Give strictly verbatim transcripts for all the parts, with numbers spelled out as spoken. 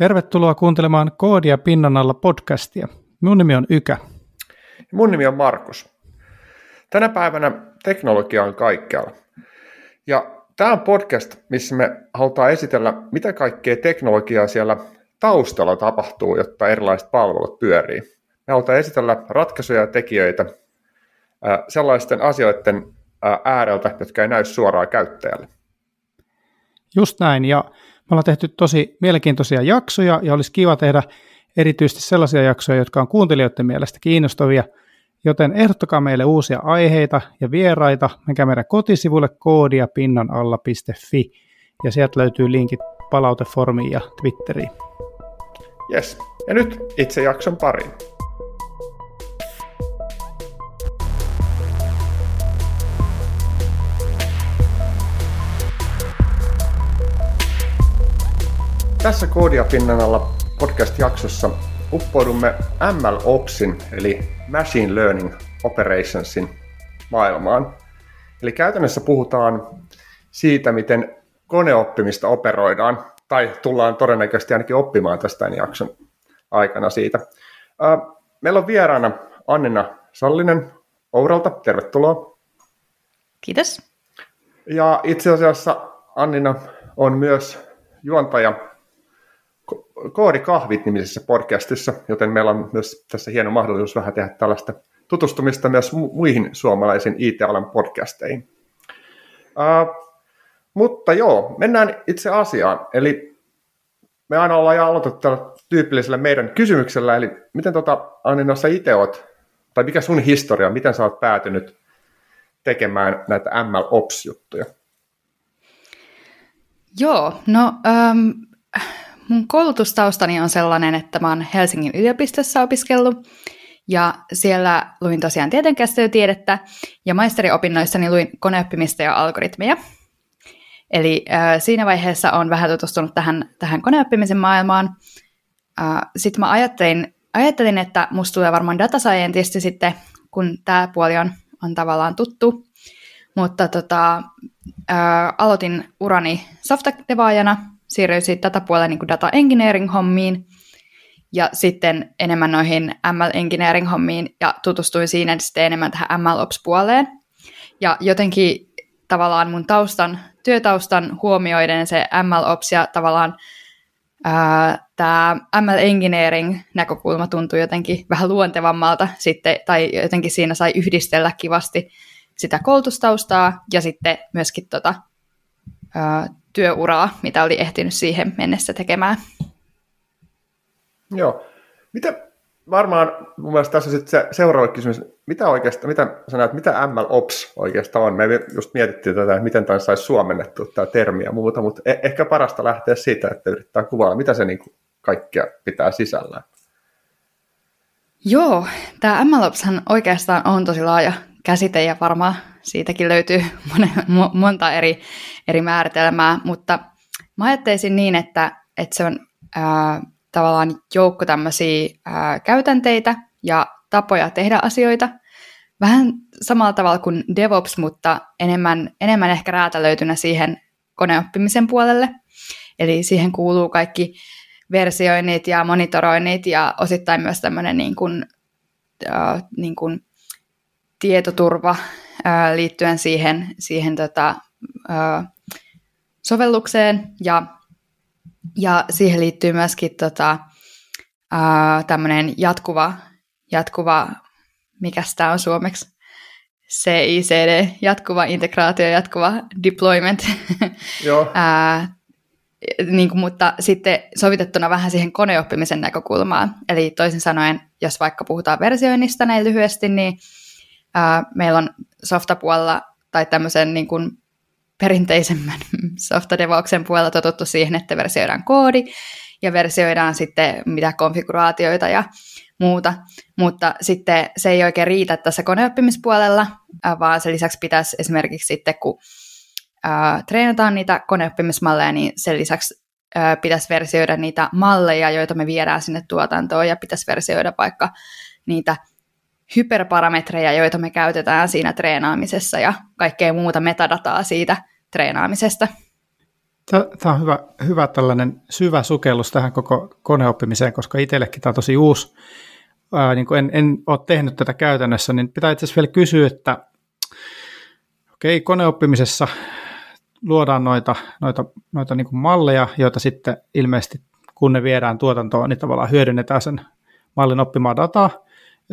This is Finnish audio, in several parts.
Tervetuloa kuuntelemaan Koodia pinnan alla podcastia. Minun nimi on Ykä. Mun nimi on Markus. Tänä päivänä teknologia on kaikkialla. Ja tämä on podcast, missä me halutaan esitellä, mitä kaikkea teknologiaa siellä taustalla tapahtuu, jotta erilaiset palvelut pyörii. Me halutaan esitellä ratkaisuja ja tekijöitä sellaisten asioiden ääreltä, jotka ei näy suoraan käyttäjälle. Just näin, ja me ollaan tehty tosi mielenkiintoisia jaksoja, ja olisi kiva tehdä erityisesti sellaisia jaksoja, jotka on kuuntelijoiden mielestä kiinnostavia, joten ehdottakaa meille uusia aiheita ja vieraita, menkää meidän kotisivulle koodia pinnan alla piste fi, ja sieltä löytyy linkit palauteformiin ja Twitteriin. Jes, ja nyt itse jakson pariin. Tässä Koodia pinnan alla podcast-jaksossa uppoudumme M L Opsin eli Machine Learning Operationsin maailmaan. Eli käytännössä puhutaan siitä, miten koneoppimista operoidaan, tai tullaan todennäköisesti ainakin oppimaan tästä jakson aikana siitä. Meillä on vieraana Anniina Sallinen Ouralta. Tervetuloa. Kiitos. Ja itse asiassa Anniina on myös juontaja Koodikahvit-nimisessä podcastissa, joten meillä on myös tässä hieno mahdollisuus vähän tehdä tällaista tutustumista myös muihin suomalaisiin I T-alan podcasteihin. Uh, mutta joo, mennään itse asiaan. Eli me aina ollaan jo aloitettu tällä tyypillisellä meidän kysymyksellä, eli miten tota, Anniina, sä itse oot, tai mikä sun historia, miten sä oot päätynyt tekemään näitä M L Ops-juttuja? Joo, no... Um... Mun koulutustaustani on sellainen, että mä oon Helsingin yliopistossa opiskellut, ja siellä luin tosiaan tieteenkäsittelytiedettä, ja maisteriopinnoissani luin koneoppimista ja algoritmeja. Eli äh, siinä vaiheessa olen vähän tutustunut tähän, tähän koneoppimisen maailmaan. Äh, sitten mä ajattelin, ajattelin, että musta tulee varmaan data scientisti sitten, kun tämä puoli on, on tavallaan tuttu. Mutta tota, äh, aloitin urani softdevaajana. Siirryin siitä datapuoleen niin kuin data engineering-hommiin ja sitten enemmän noihin M L engineering-hommiin ja tutustuin siinä sitten enemmän tähän M L Ops-puoleen. Ja jotenkin tavallaan mun taustan, työtaustan huomioiden se M L Ops ja tavallaan tämä M L engineering-näkökulma tuntui jotenkin vähän luontevammalta sitten, tai jotenkin siinä sai yhdistellä kivasti sitä koulutustaustaa ja sitten myöskin tota, ää, työuraa, mitä oli ehtinyt siihen mennessä tekemään. Joo. Mitä varmaan, mun mielestä tässä on sitten se seuraava kysymys, mitä oikeastaan, mitä sanoit, mitä M L Ops oikeastaan on? Me just mietittiin tätä, että miten tämän saisi suomennettua tämä termi ja muuta, mutta ehkä parasta lähteä siitä, että yrittää kuvailla, mitä se niin kaikkea pitää sisällään. Joo, tämä M L Opshan oikeastaan on tosi laaja käsite ja varmaan siitäkin löytyy monta eri, eri määritelmää, mutta mä ajattelisin niin, että, että se on ää, tavallaan joukko tämmöisiä ää, käytänteitä ja tapoja tehdä asioita. Vähän samalla tavalla kuin DevOps, mutta enemmän, enemmän ehkä räätälöitynä siihen koneoppimisen puolelle. Eli siihen kuuluu kaikki versioinnit ja monitoroinnit ja osittain myös tämmöinen niin kuin, ää, niin kuin tietoturva ää, liittyen siihen, siihen tota, ää, sovellukseen ja, ja siihen liittyy myöskin tota, ää, tämmöinen jatkuva, jatkuva, mikäs tämä on suomeksi, C I C D, jatkuva integraatio, jatkuva deployment, Joo. ää, niin kuin, mutta sitten sovitettuna vähän siihen koneoppimisen näkökulmaan. Eli toisin sanoen, jos vaikka puhutaan versioinnista näin lyhyesti, niin meillä on softapuolella tai tämmöisen niin kuin perinteisemmän softadevauksen puolella totuttu siihen, että versioidaan koodi ja versioidaan sitten mitä konfiguraatioita ja muuta, mutta sitten se ei oikein riitä tässä koneoppimispuolella, vaan sen lisäksi pitäisi esimerkiksi sitten, kun ää, treenataan niitä koneoppimismalleja, niin sen lisäksi ää, pitäisi versioida niitä malleja, joita me viedään sinne tuotantoon ja pitäisi versioida vaikka niitä hyperparametreja, joita me käytetään siinä treenaamisessa ja kaikkea muuta metadataa siitä treenaamisesta. Tämä on hyvä, hyvä tällainen syvä sukellus tähän koko koneoppimiseen, koska itsellekin tämä on tosi uusi. Ää, niin kuin en, en ole tehnyt tätä käytännössä, niin pitää itse asiassa vielä kysyä, että okei, okay, koneoppimisessa luodaan noita, noita, noita niin kuin malleja, joita sitten ilmeisesti kun ne viedään tuotantoon, niin tavallaan hyödynnetään sen mallin oppimaa dataa,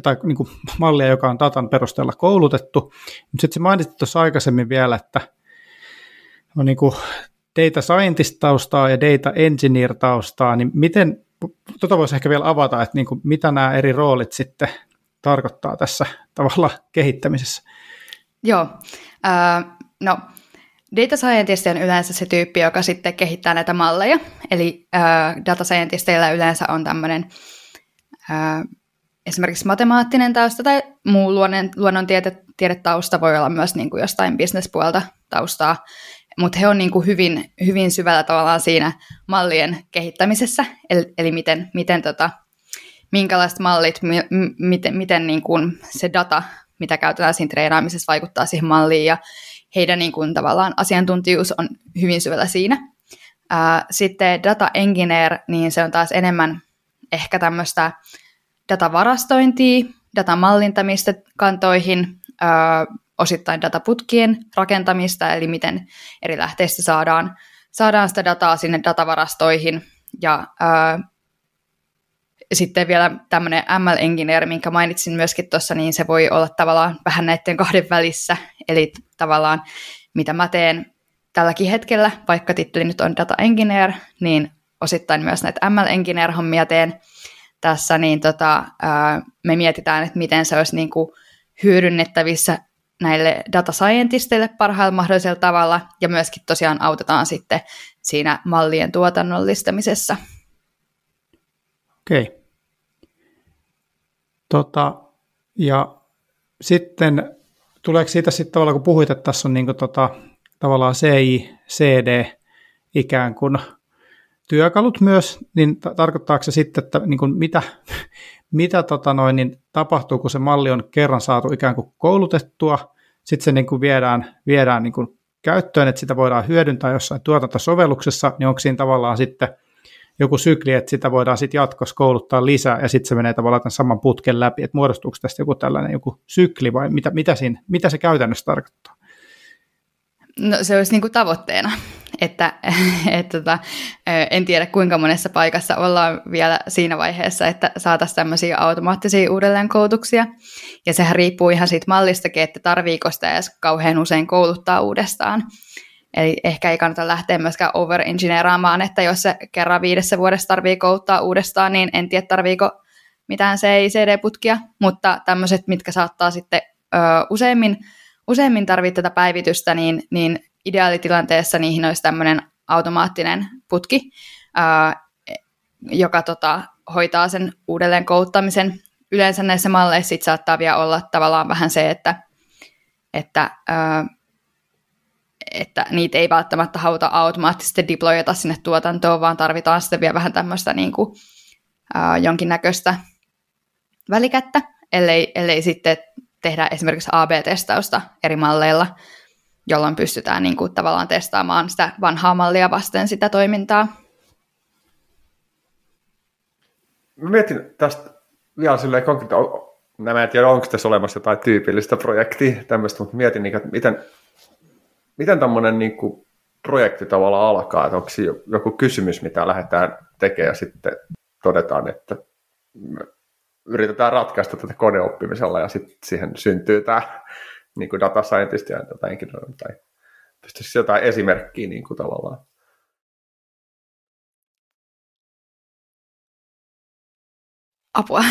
tai niin kuin mallia, joka on datan perusteella koulutettu. Mutta sitten se mainitsit tuossa aikaisemmin vielä, että on niin kuin data scientist-taustaa ja data engineer-taustaa, niin miten, tota voisi ehkä vielä avata, että niin kuin mitä nämä eri roolit sitten tarkoittaa tässä tavalla kehittämisessä? Joo, äh, no data scientist on yleensä se tyyppi, joka sitten kehittää näitä malleja, eli äh, data scientisteillä yleensä on tämmöinen äh, esimerkiksi matemaattinen tausta tai muu luonnon, luonnontiede tiedetausta, voi olla myös niin kuin jostain businesspuolta taustaa, mutta he on niin kuin hyvin, hyvin syvällä tavallaan siinä mallien kehittämisessä, eli, eli miten, miten tota, minkälaiset mallit, mi, miten, miten niin kuin se data, mitä käytetään siinä treenaamisessa, vaikuttaa siihen malliin, ja heidän niin kuin tavallaan asiantuntijuus on hyvin syvällä siinä. Ää, sitten data engineer, niin se on taas enemmän ehkä tämmöistä datavarastointia, datan mallintamista kantoihin, ää, osittain dataputkien rakentamista, eli miten eri lähteistä saadaan, saadaan sitä dataa sinne datavarastoihin. Ja ää, sitten vielä tämmöinen M L-engineer, minkä mainitsin myöskin tuossa, niin se voi olla tavallaan vähän näiden kahden välissä, eli tavallaan mitä mä teen tälläkin hetkellä, vaikka titteli nyt on data engineer, niin osittain myös näitä M L-engineer-hommia teen tässä, niin tota, ää, me mietitään, että miten se olisi niin kuin hyödynnettävissä näille data scientisteille parhaalla mahdollisella tavalla, ja myöskin tosiaan autetaan sitten siinä mallien tuotannollistamisessa. Okei. Tota, ja sitten tuleeko siitä sitten tavallaan, kun puhuit, että tässä on niin kuin tota, tavallaan C I C D ikään kuin työkalut myös, niin ta- tarkoittaako se sitten, että niin kuin mitä... mitä tota noin, niin tapahtuu, kun se malli on kerran saatu ikään kuin koulutettua, sitten se niin kuin viedään, viedään niin kuin käyttöön, että sitä voidaan hyödyntää jossain tuotantosovelluksessa, niin onko siinä tavallaan sitten joku sykli, että sitä voidaan sitten jatkossa kouluttaa lisää, ja sitten se menee tavallaan tämän saman putken läpi, että muodostuuko tästä joku tällainen joku sykli, vai mitä, mitä, siinä, mitä se käytännössä tarkoittaa? No se olisi niin kuin tavoitteena, että et, tota, en tiedä kuinka monessa paikassa ollaan vielä siinä vaiheessa, että saataisiin tämmöisiä automaattisia uudelleenkoulutuksia. Ja sehän riippuu ihan siitä mallistakin, että tarviiko sitä edes kauhean usein kouluttaa uudestaan. Eli ehkä ei kannata lähteä myöskään over-engineeraamaan, että jos se kerran viidessä vuodessa tarvii kouluttaa uudestaan, niin en tiedä tarviiko mitään C I C D-putkia, mutta tämmöiset, mitkä saattaa sitten ö, useimmin Useimmin tarvitsee tätä päivitystä, niin, niin ideaalitilanteessa niihin olisi tämmöinen automaattinen putki, ää, joka tota, hoitaa sen uudelleen kouluttamisen. Yleensä näissä malleissa sit saattaa vielä olla tavallaan vähän se, että, että, ää, että niitä ei välttämättä haluta automaattisesti deployata sinne tuotantoon, vaan tarvitaan sitten vielä vähän tämmöistä niin kuin, ää, jonkinnäköistä välikättä, ellei, ellei sitten tehdään esimerkiksi A B -testausta eri malleilla, jolloin pystytään niin kuin tavallaan testaamaan sitä vanhaa mallia vasten sitä toimintaa. Mä mietin tästä vielä silleen konkreettisesti, mä en tiedä onko tässä olemassa jotain tyypillistä projektia tämmöistä, mutta mietin, että miten, miten tämmöinen niin kuin projekti tavallaan alkaa, että onko siinä joku kysymys, mitä lähdetään tekemään ja sitten todetaan, että yritetään ratkaista tätä koneoppimisella ja sitten siihen syntyy tämä niin kuin data scientist ja data engineer tai pystyisi jotain esimerkkiä niin kuin tavallaan. Apua.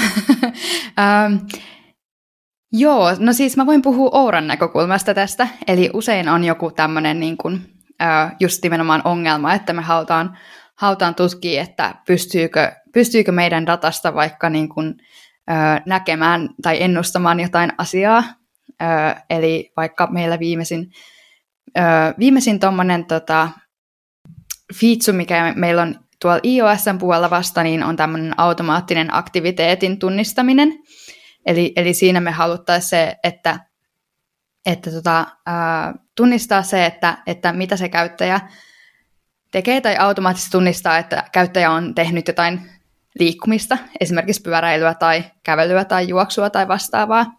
ähm, joo, no siis mä voin puhua Ouran näkökulmasta tästä, eli usein on joku tämmöinen niin kuin, äh, just nimenomaan ongelma, että me halutaan, halutaan tutkia, että pystyykö, pystyykö meidän datasta vaikka niin kuin näkemään tai ennustamaan jotain asiaa. Eli vaikka meillä viimeisin, viimeisin tuommoinen tota, feature, mikä meillä on tuolla iOSn puolella vasta, niin on tämmöinen automaattinen aktiviteetin tunnistaminen. Eli, eli siinä me haluttaisiin se, että, että tota, tunnistaa se, että, että mitä se käyttäjä tekee tai automaattisesti tunnistaa, että käyttäjä on tehnyt jotain liikkumista, esimerkiksi pyöräilyä tai kävelyä tai juoksua tai vastaavaa.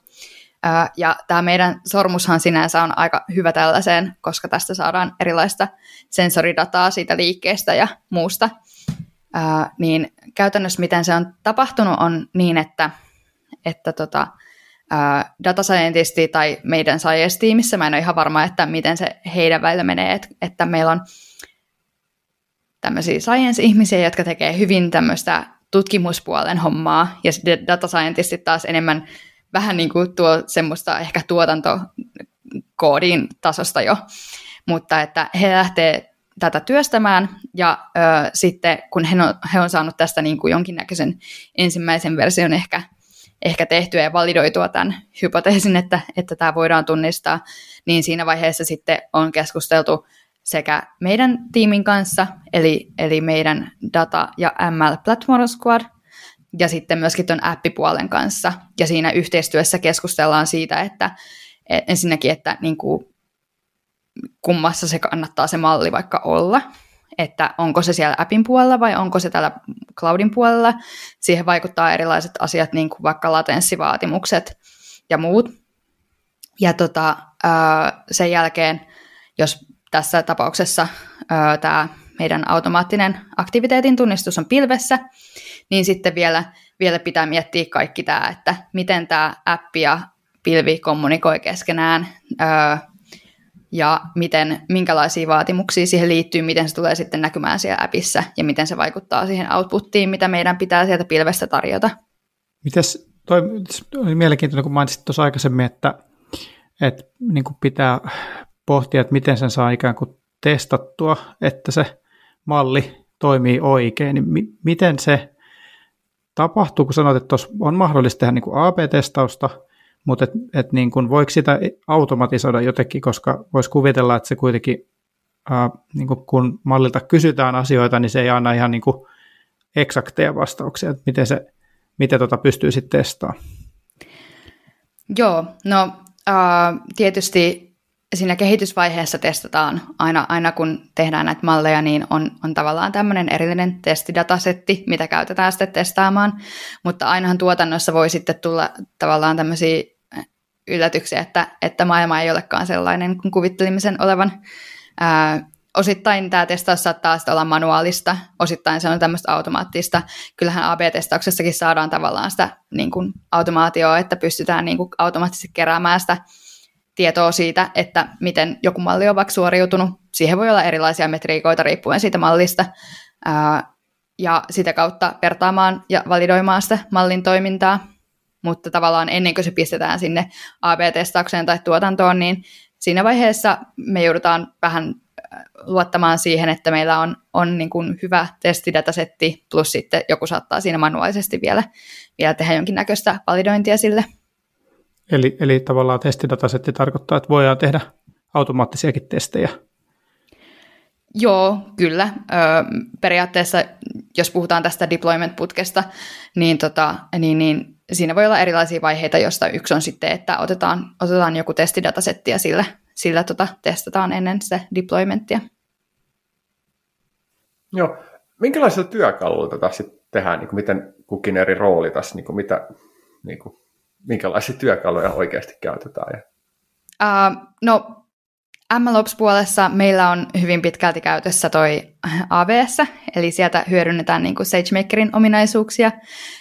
Ja tämä meidän sormushan sinänsä on aika hyvä tällaiseen, koska tästä saadaan erilaista sensoridataa siitä liikkeestä ja muusta. Niin käytännössä miten se on tapahtunut on niin, että, että tota, data scientisti tai meidän science-tiimissä, mä en ole ihan varma, että miten se heidän välillä menee, että, että meillä on tämmöisiä science-ihmisiä, jotka tekee hyvin tämmöistä tutkimuspuolen hommaa, ja data scientistit taas enemmän vähän niin kuin tuo semmoista ehkä tuotantokoodin tasosta jo, mutta että he lähtee tätä työstämään, ja ö, sitten kun he on, he on saanut tästä niin kuin jonkinnäköisen ensimmäisen version ehkä, ehkä tehtyä ja validoitua tämän hypoteesin, että, että tämä voidaan tunnistaa, niin siinä vaiheessa sitten on keskusteltu sekä meidän tiimin kanssa, eli, eli meidän data- ja M L Platform Squad, ja sitten myöskin tuon appipuolen kanssa. Ja siinä yhteistyössä keskustellaan siitä, että ensinnäkin, että niin kuin, kummassa se kannattaa se malli vaikka olla, että onko se siellä appin puolella vai onko se täällä cloudin puolella. Siihen vaikuttaa erilaiset asiat, niin kuin vaikka latenssivaatimukset ja muut. Ja tota, sen jälkeen, jos tässä tapauksessa tämä meidän automaattinen aktiviteetin tunnistus on pilvessä, niin sitten vielä, vielä pitää miettiä kaikki tämä, että miten tämä appi ja pilvi kommunikoi keskenään öö, ja miten, minkälaisia vaatimuksia siihen liittyy, miten se tulee sitten näkymään siellä appissa ja miten se vaikuttaa siihen outputtiin, mitä meidän pitää sieltä pilvestä tarjota. Mites, toi oli mielenkiintoinen, kun mainitsit tuossa aikaisemmin, että, että niin kuin pitää pohtia, että miten sen saa ikään kuin testattua, että se malli toimii oikein, niin mi- miten se tapahtuu, kun sanoit, että on mahdollista tehdä niin kuin A B-testausta, mutta et, et niin kuin voiko sitä automatisoida jotenkin, koska voisi kuvitella, että se kuitenkin, ää, niin kuin kun mallilta kysytään asioita, niin se ei anna ihan niin kuin eksakteja vastauksia, että miten, se, miten tota pystyy sitten testaamaan. Joo, no ää, tietysti siinä kehitysvaiheessa testataan, aina, aina kun tehdään näitä malleja, niin on, on tavallaan tämmöinen erillinen testidatasetti, mitä käytetään sitten testaamaan, mutta ainahan tuotannossa voi sitten tulla tavallaan tämmöisiä yllätyksiä, että, että maailma ei olekaan sellainen kuin kuvittelimme sen olevan. Ää, osittain tämä testaus saattaa olla manuaalista, osittain se on tämmöistä automaattista. Kyllähän A B-testauksessakin saadaan tavallaan sitä niin kuin automaatioa, että pystytään niin kuin automaattisesti keräämään sitä tietoa siitä, että miten joku malli on vaikka suoriutunut. Siihen voi olla erilaisia metriikoita riippuen siitä mallista. Ja sitä kautta vertaamaan ja validoimaan sitä mallin toimintaa. Mutta tavallaan ennen kuin se pistetään sinne A B-testaukseen tai tuotantoon, niin siinä vaiheessa me joudutaan vähän luottamaan siihen, että meillä on, on niin kuin hyvä testidatasetti, plus sitten joku saattaa siinä manuaalisesti vielä, vielä tehdä jonkinnäköistä validointia sille. Eli, eli tavallaan testidatasetti tarkoittaa, että voidaan tehdä automaattisiakin testejä. Joo, kyllä. Ö, periaatteessa, jos puhutaan tästä deployment-putkesta, niin, tota, niin, niin siinä voi olla erilaisia vaiheita, josta yksi on sitten, että otetaan, otetaan joku testidatasetti ja sillä, sillä tota, testataan ennen sitä deploymenttia. Joo. Minkälaisilla työkaluilla tätä sitten tehdään? Niin kuin miten kukin eri rooli tässä? Niin kuin mitä... Niin kuin... Minkälaisia työkaluja oikeasti käytetään? Uh, no, MLOps-puolessa meillä on hyvin pitkälti käytössä toi A W S, eli sieltä hyödynnetään niin kuin SageMakerin ominaisuuksia.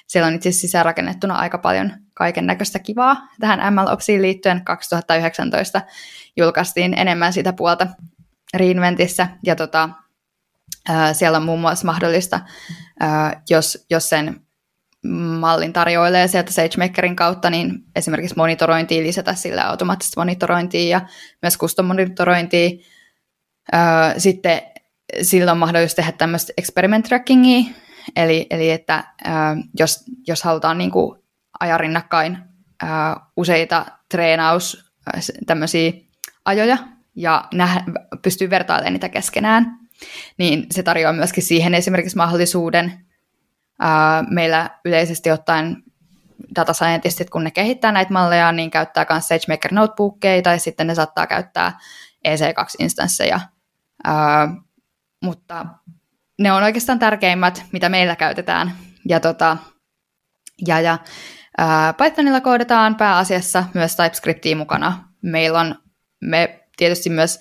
Siellä on itse asiassa sisäänrakennettuna aika paljon kaiken näköistä kivaa. Tähän MLOpsiin liittyen kaksituhattayhdeksäntoista julkaistiin enemmän sitä puolta reinventissä, ja tota, uh, siellä on muun muassa mahdollista, uh, jos, jos sen mallin tarjoilee sieltä SageMakerin kautta, niin esimerkiksi monitorointia lisätä sillä automaattista monitorointia ja myös custom monitorointia. Sitten sillä on mahdollisuus tehdä tämmöistä experiment trackingia, eli, eli että jos, jos halutaan niin kuin ajaa rinnakkain useita treenaus tämmöisiä ajoja ja nähdä, pystyy vertailemaan niitä keskenään, niin se tarjoaa myöskin siihen esimerkiksi mahdollisuuden. Meillä yleisesti ottaen data scientistit, kun ne kehittää näitä malleja, niin käyttää myös SageMaker Notebookia tai sitten ne saattaa käyttää E C two instansseja. mutta ne on oikeastaan tärkeimmät, mitä meillä käytetään. Ja, tota, ja, ja ää, Pythonilla koodataan pääasiassa myös TypeScriptia mukana. Meillä on, me tietysti myös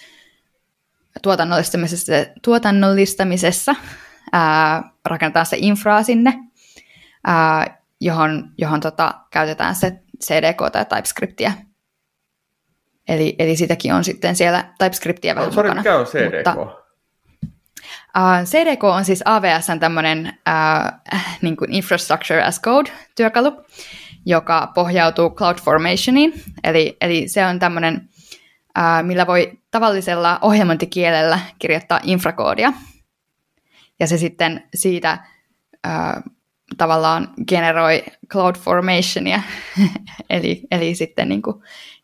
tuotannollistamisessa, tuotannollistamisessa ää, rakennetaan se infraa sinne, ää, johon, johon tota, käytetään se C D K tai TypeScriptiä. Eli, eli sitäkin on sitten siellä TypeScriptiä vähän mukana. Mikä on C D K? Mutta, Uh, C D K on siis A W S:n tämmöinen uh, niin kuin Infrastructure as Code-työkalu, joka pohjautuu CloudFormationiin. Eli, eli se on tämmöinen, uh, millä voi tavallisella ohjelmointikielellä kirjoittaa infrakoodia. Ja se sitten siitä uh, tavallaan generoi CloudFormationia, eli, eli sitten niin kuin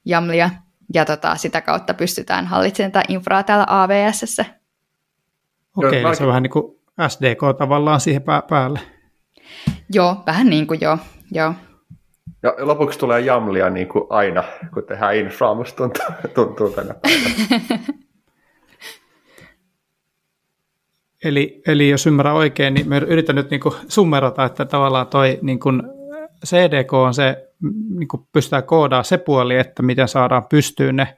jamlia. Ja tota, sitä kautta pystytään hallitsemaan tätä infraa täällä A W S:ssä. Okei, okay, se on vähän niin kuin S D K tavallaan siihen pää- päälle. Joo, vähän niin kuin joo. joo. Ja lopuksi tulee jamlia niin kuin aina, kun tehdään infraa, musta tuntuu, tuntuu tänä päivänä. eli, eli jos ymmärrän oikein, niin me yritän nyt niin kuin summerata, että tavallaan toi niin kuin C D K on se, niin kuin pystytään koodaamaan se puoli, että miten saadaan pystyyn ne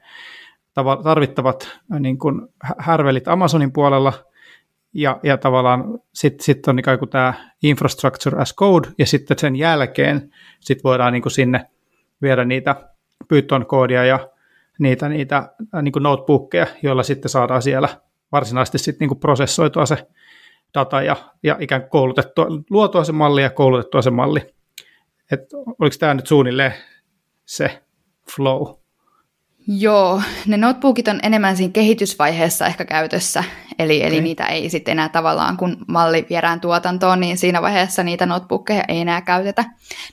tarvittavat niin kuin härvelit Amazonin puolella. Ja, ja tavallaan sitten sit on ikään kuin tämä infrastructure as code, ja sitten sen jälkeen sit voidaan niin kuin sinne viedä niitä Python-koodia ja niitä, niitä niin kuin notebookeja, joilla sitten saadaan siellä varsinaisesti sit niin kuin prosessoitua se data ja, ja ikään kuin koulutettua, luotua se malli ja koulutettua se malli. Et oliko tämä nyt suunnilleen se flow? Joo, ne notebookit on enemmän siinä kehitysvaiheessa ehkä käytössä, eli, okay. eli niitä ei sitten enää tavallaan, kun malli viedään tuotantoon, niin siinä vaiheessa niitä notebookeja ei enää käytetä.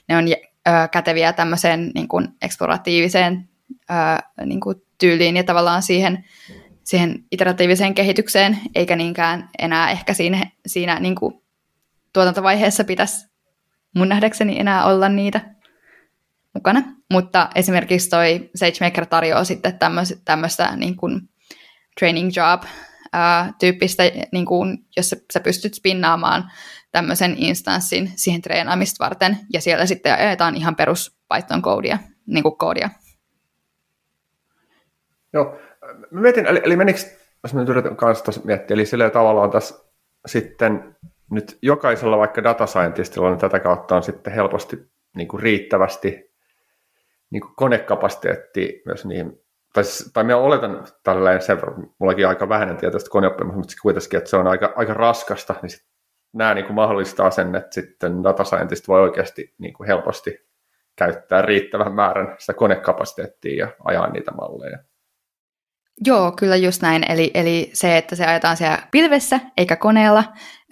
Ne on ö, käteviä tämmöiseen niin kuin eksploratiiviseen ö, niin kuin tyyliin ja tavallaan siihen, siihen iteratiiviseen kehitykseen, eikä niinkään enää ehkä siinä, siinä niin kuin tuotantovaiheessa pitäisi mun nähdäkseni enää olla niitä mukana, mutta esimerkiksi toi SageMaker tarjoaa sitten tämmöistä niin kuin training job-tyyppistä, niin kuin, jossa sä pystyt spinnaamaan tämmöisen instanssin siihen treenaamista varten, ja siellä sitten ajetaan ihan perus Python-koodia, niin kuin koodia. Joo, mä mietin, eli, eli menikö, jos mä nyt yritän kanssa tuossa miettiä, eli sillä tavallaan tässä sitten nyt jokaisella vaikka data scientistilla on tätä kautta on sitten helposti niin kuin riittävästi niin kuin konekapasiteettia myös niihin, tai, tai minä oletan tällainen sen verran, minullakin aika vähän tietoa tästä koneoppimusta, mutta kuitenkin, että se on aika, aika raskasta, niin sit nämä niin kuin mahdollistaa sen, että sitten data scientist voi oikeasti niin kuin helposti käyttää riittävän määrän sitä konekapasiteettia ja ajaa niitä malleja. Joo, kyllä just näin. Eli, eli se, että se ajetaan siellä pilvessä eikä koneella,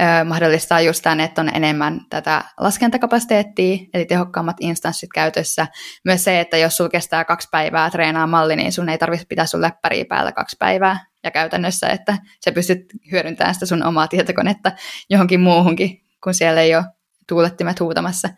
ö, mahdollistaa just tämän, että on enemmän tätä laskentakapasiteettia, eli tehokkaammat instanssit käytössä. Myös se, että jos sul kestää kaksi päivää treenaa malli, niin sun ei tarvitse pitää sun läppäriä päällä kaksi päivää. Ja käytännössä, että sä pystyt hyödyntämään sitä sun omaa tietokonetta johonkin muuhunkin, kun siellä ei ole tuulettimet huutamassa.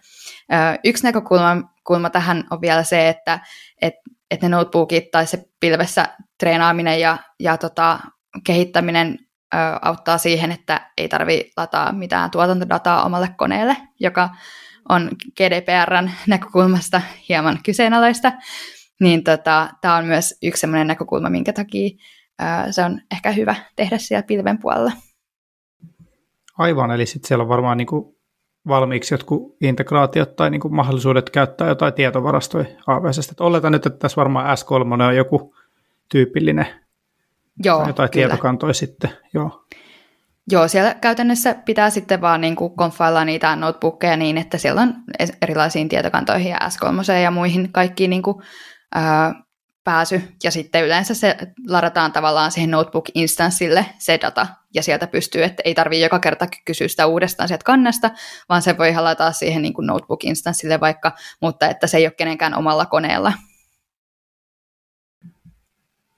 Ö, yksi näkökulma kulma tähän on vielä se, että et, että ne notebookit tai se pilvessä treenaaminen ja, ja tota, kehittäminen ö, auttaa siihen, että ei tarvitse lataa mitään tuotantodataa omalle koneelle, joka on G D P R:n näkökulmasta hieman kyseenalaista. Niin tota, tämä on myös yksi sellainen näkökulma, minkä takia ö, se on ehkä hyvä tehdä siellä pilven puolella. Aivan, eli sitten siellä on varmaan niinku valmiiksi jotkut integraatiot tai niin kuin mahdollisuudet käyttää jotain tietovarastoja A W S:stä. Oletan nyt, että tässä varmaan S kolme on joku tyypillinen. Joo, tai jotain kyllä. Tietokantoja sitten. Joo. Joo, siellä käytännössä pitää sitten vaan niin kuin konfailla niitä notebookeja niin, että siellä on erilaisiin tietokantoihin ja S kolme ja muihin kaikkiin niin kuin, ää, pääsy. Ja sitten yleensä se ladataan tavallaan siihen notebook-instanssille se data, ja sieltä pystyy, että ei tarvitse joka kerta kysyä sitä uudestaan sieltä kannasta, vaan se voi ihan lataa siihen niin kuin notebook-instanssille vaikka, mutta että se ei ole kenenkään omalla koneella.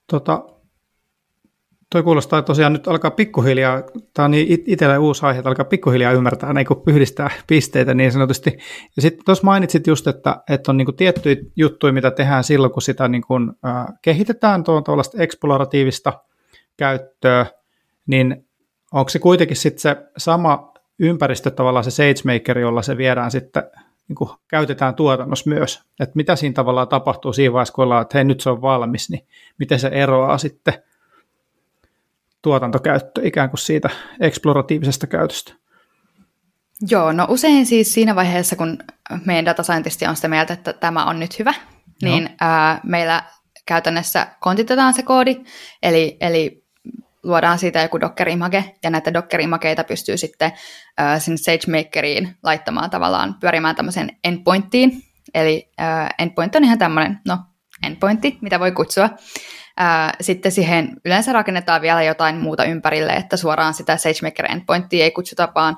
Tota, toi kuulostaa, että tosiaan nyt alkaa pikkuhiljaa, tämä on niin itsellä uusi aihe, että alkaa pikkuhiljaa ymmärtää, niin kuin yhdistää pisteitä niin sanotusti. Ja sitten tuossa mainitsit just, että, että on niin kuin tiettyjä juttuja, mitä tehdään silloin, kun sitä niin kuin, äh, kehitetään tuollaista eksploratiivista käyttöä, niin Onko se kuitenkin sitten se sama ympäristö tavallaan se SageMaker, jolla se viedään sitten, niin kuin käytetään tuotannossa myös? Että mitä siinä tavallaan tapahtuu siinä vaiheessa, kun ollaan, että hei nyt se on valmis, niin miten se eroaa sitten tuotantokäyttö ikään kuin siitä eksploratiivisesta käytöstä? Joo, no usein siis siinä vaiheessa, kun meidän datascientisti on sitä mieltä, että tämä on nyt hyvä, no. niin ää, meillä käytännössä kontitetaan se koodi, eli, eli luodaan siitä joku Docker-image, ja näitä Docker-imageita pystyy sitten ää, sinne SageMakeriin laittamaan tavallaan, pyörimään tämmöiseen endpointtiin, eli ää, endpoint on ihan tämmöinen, no endpointti, mitä voi kutsua. Sitten siihen yleensä rakennetaan vielä jotain muuta ympärille, että suoraan sitä SageMaker endpointtia ei kutsuta, vaan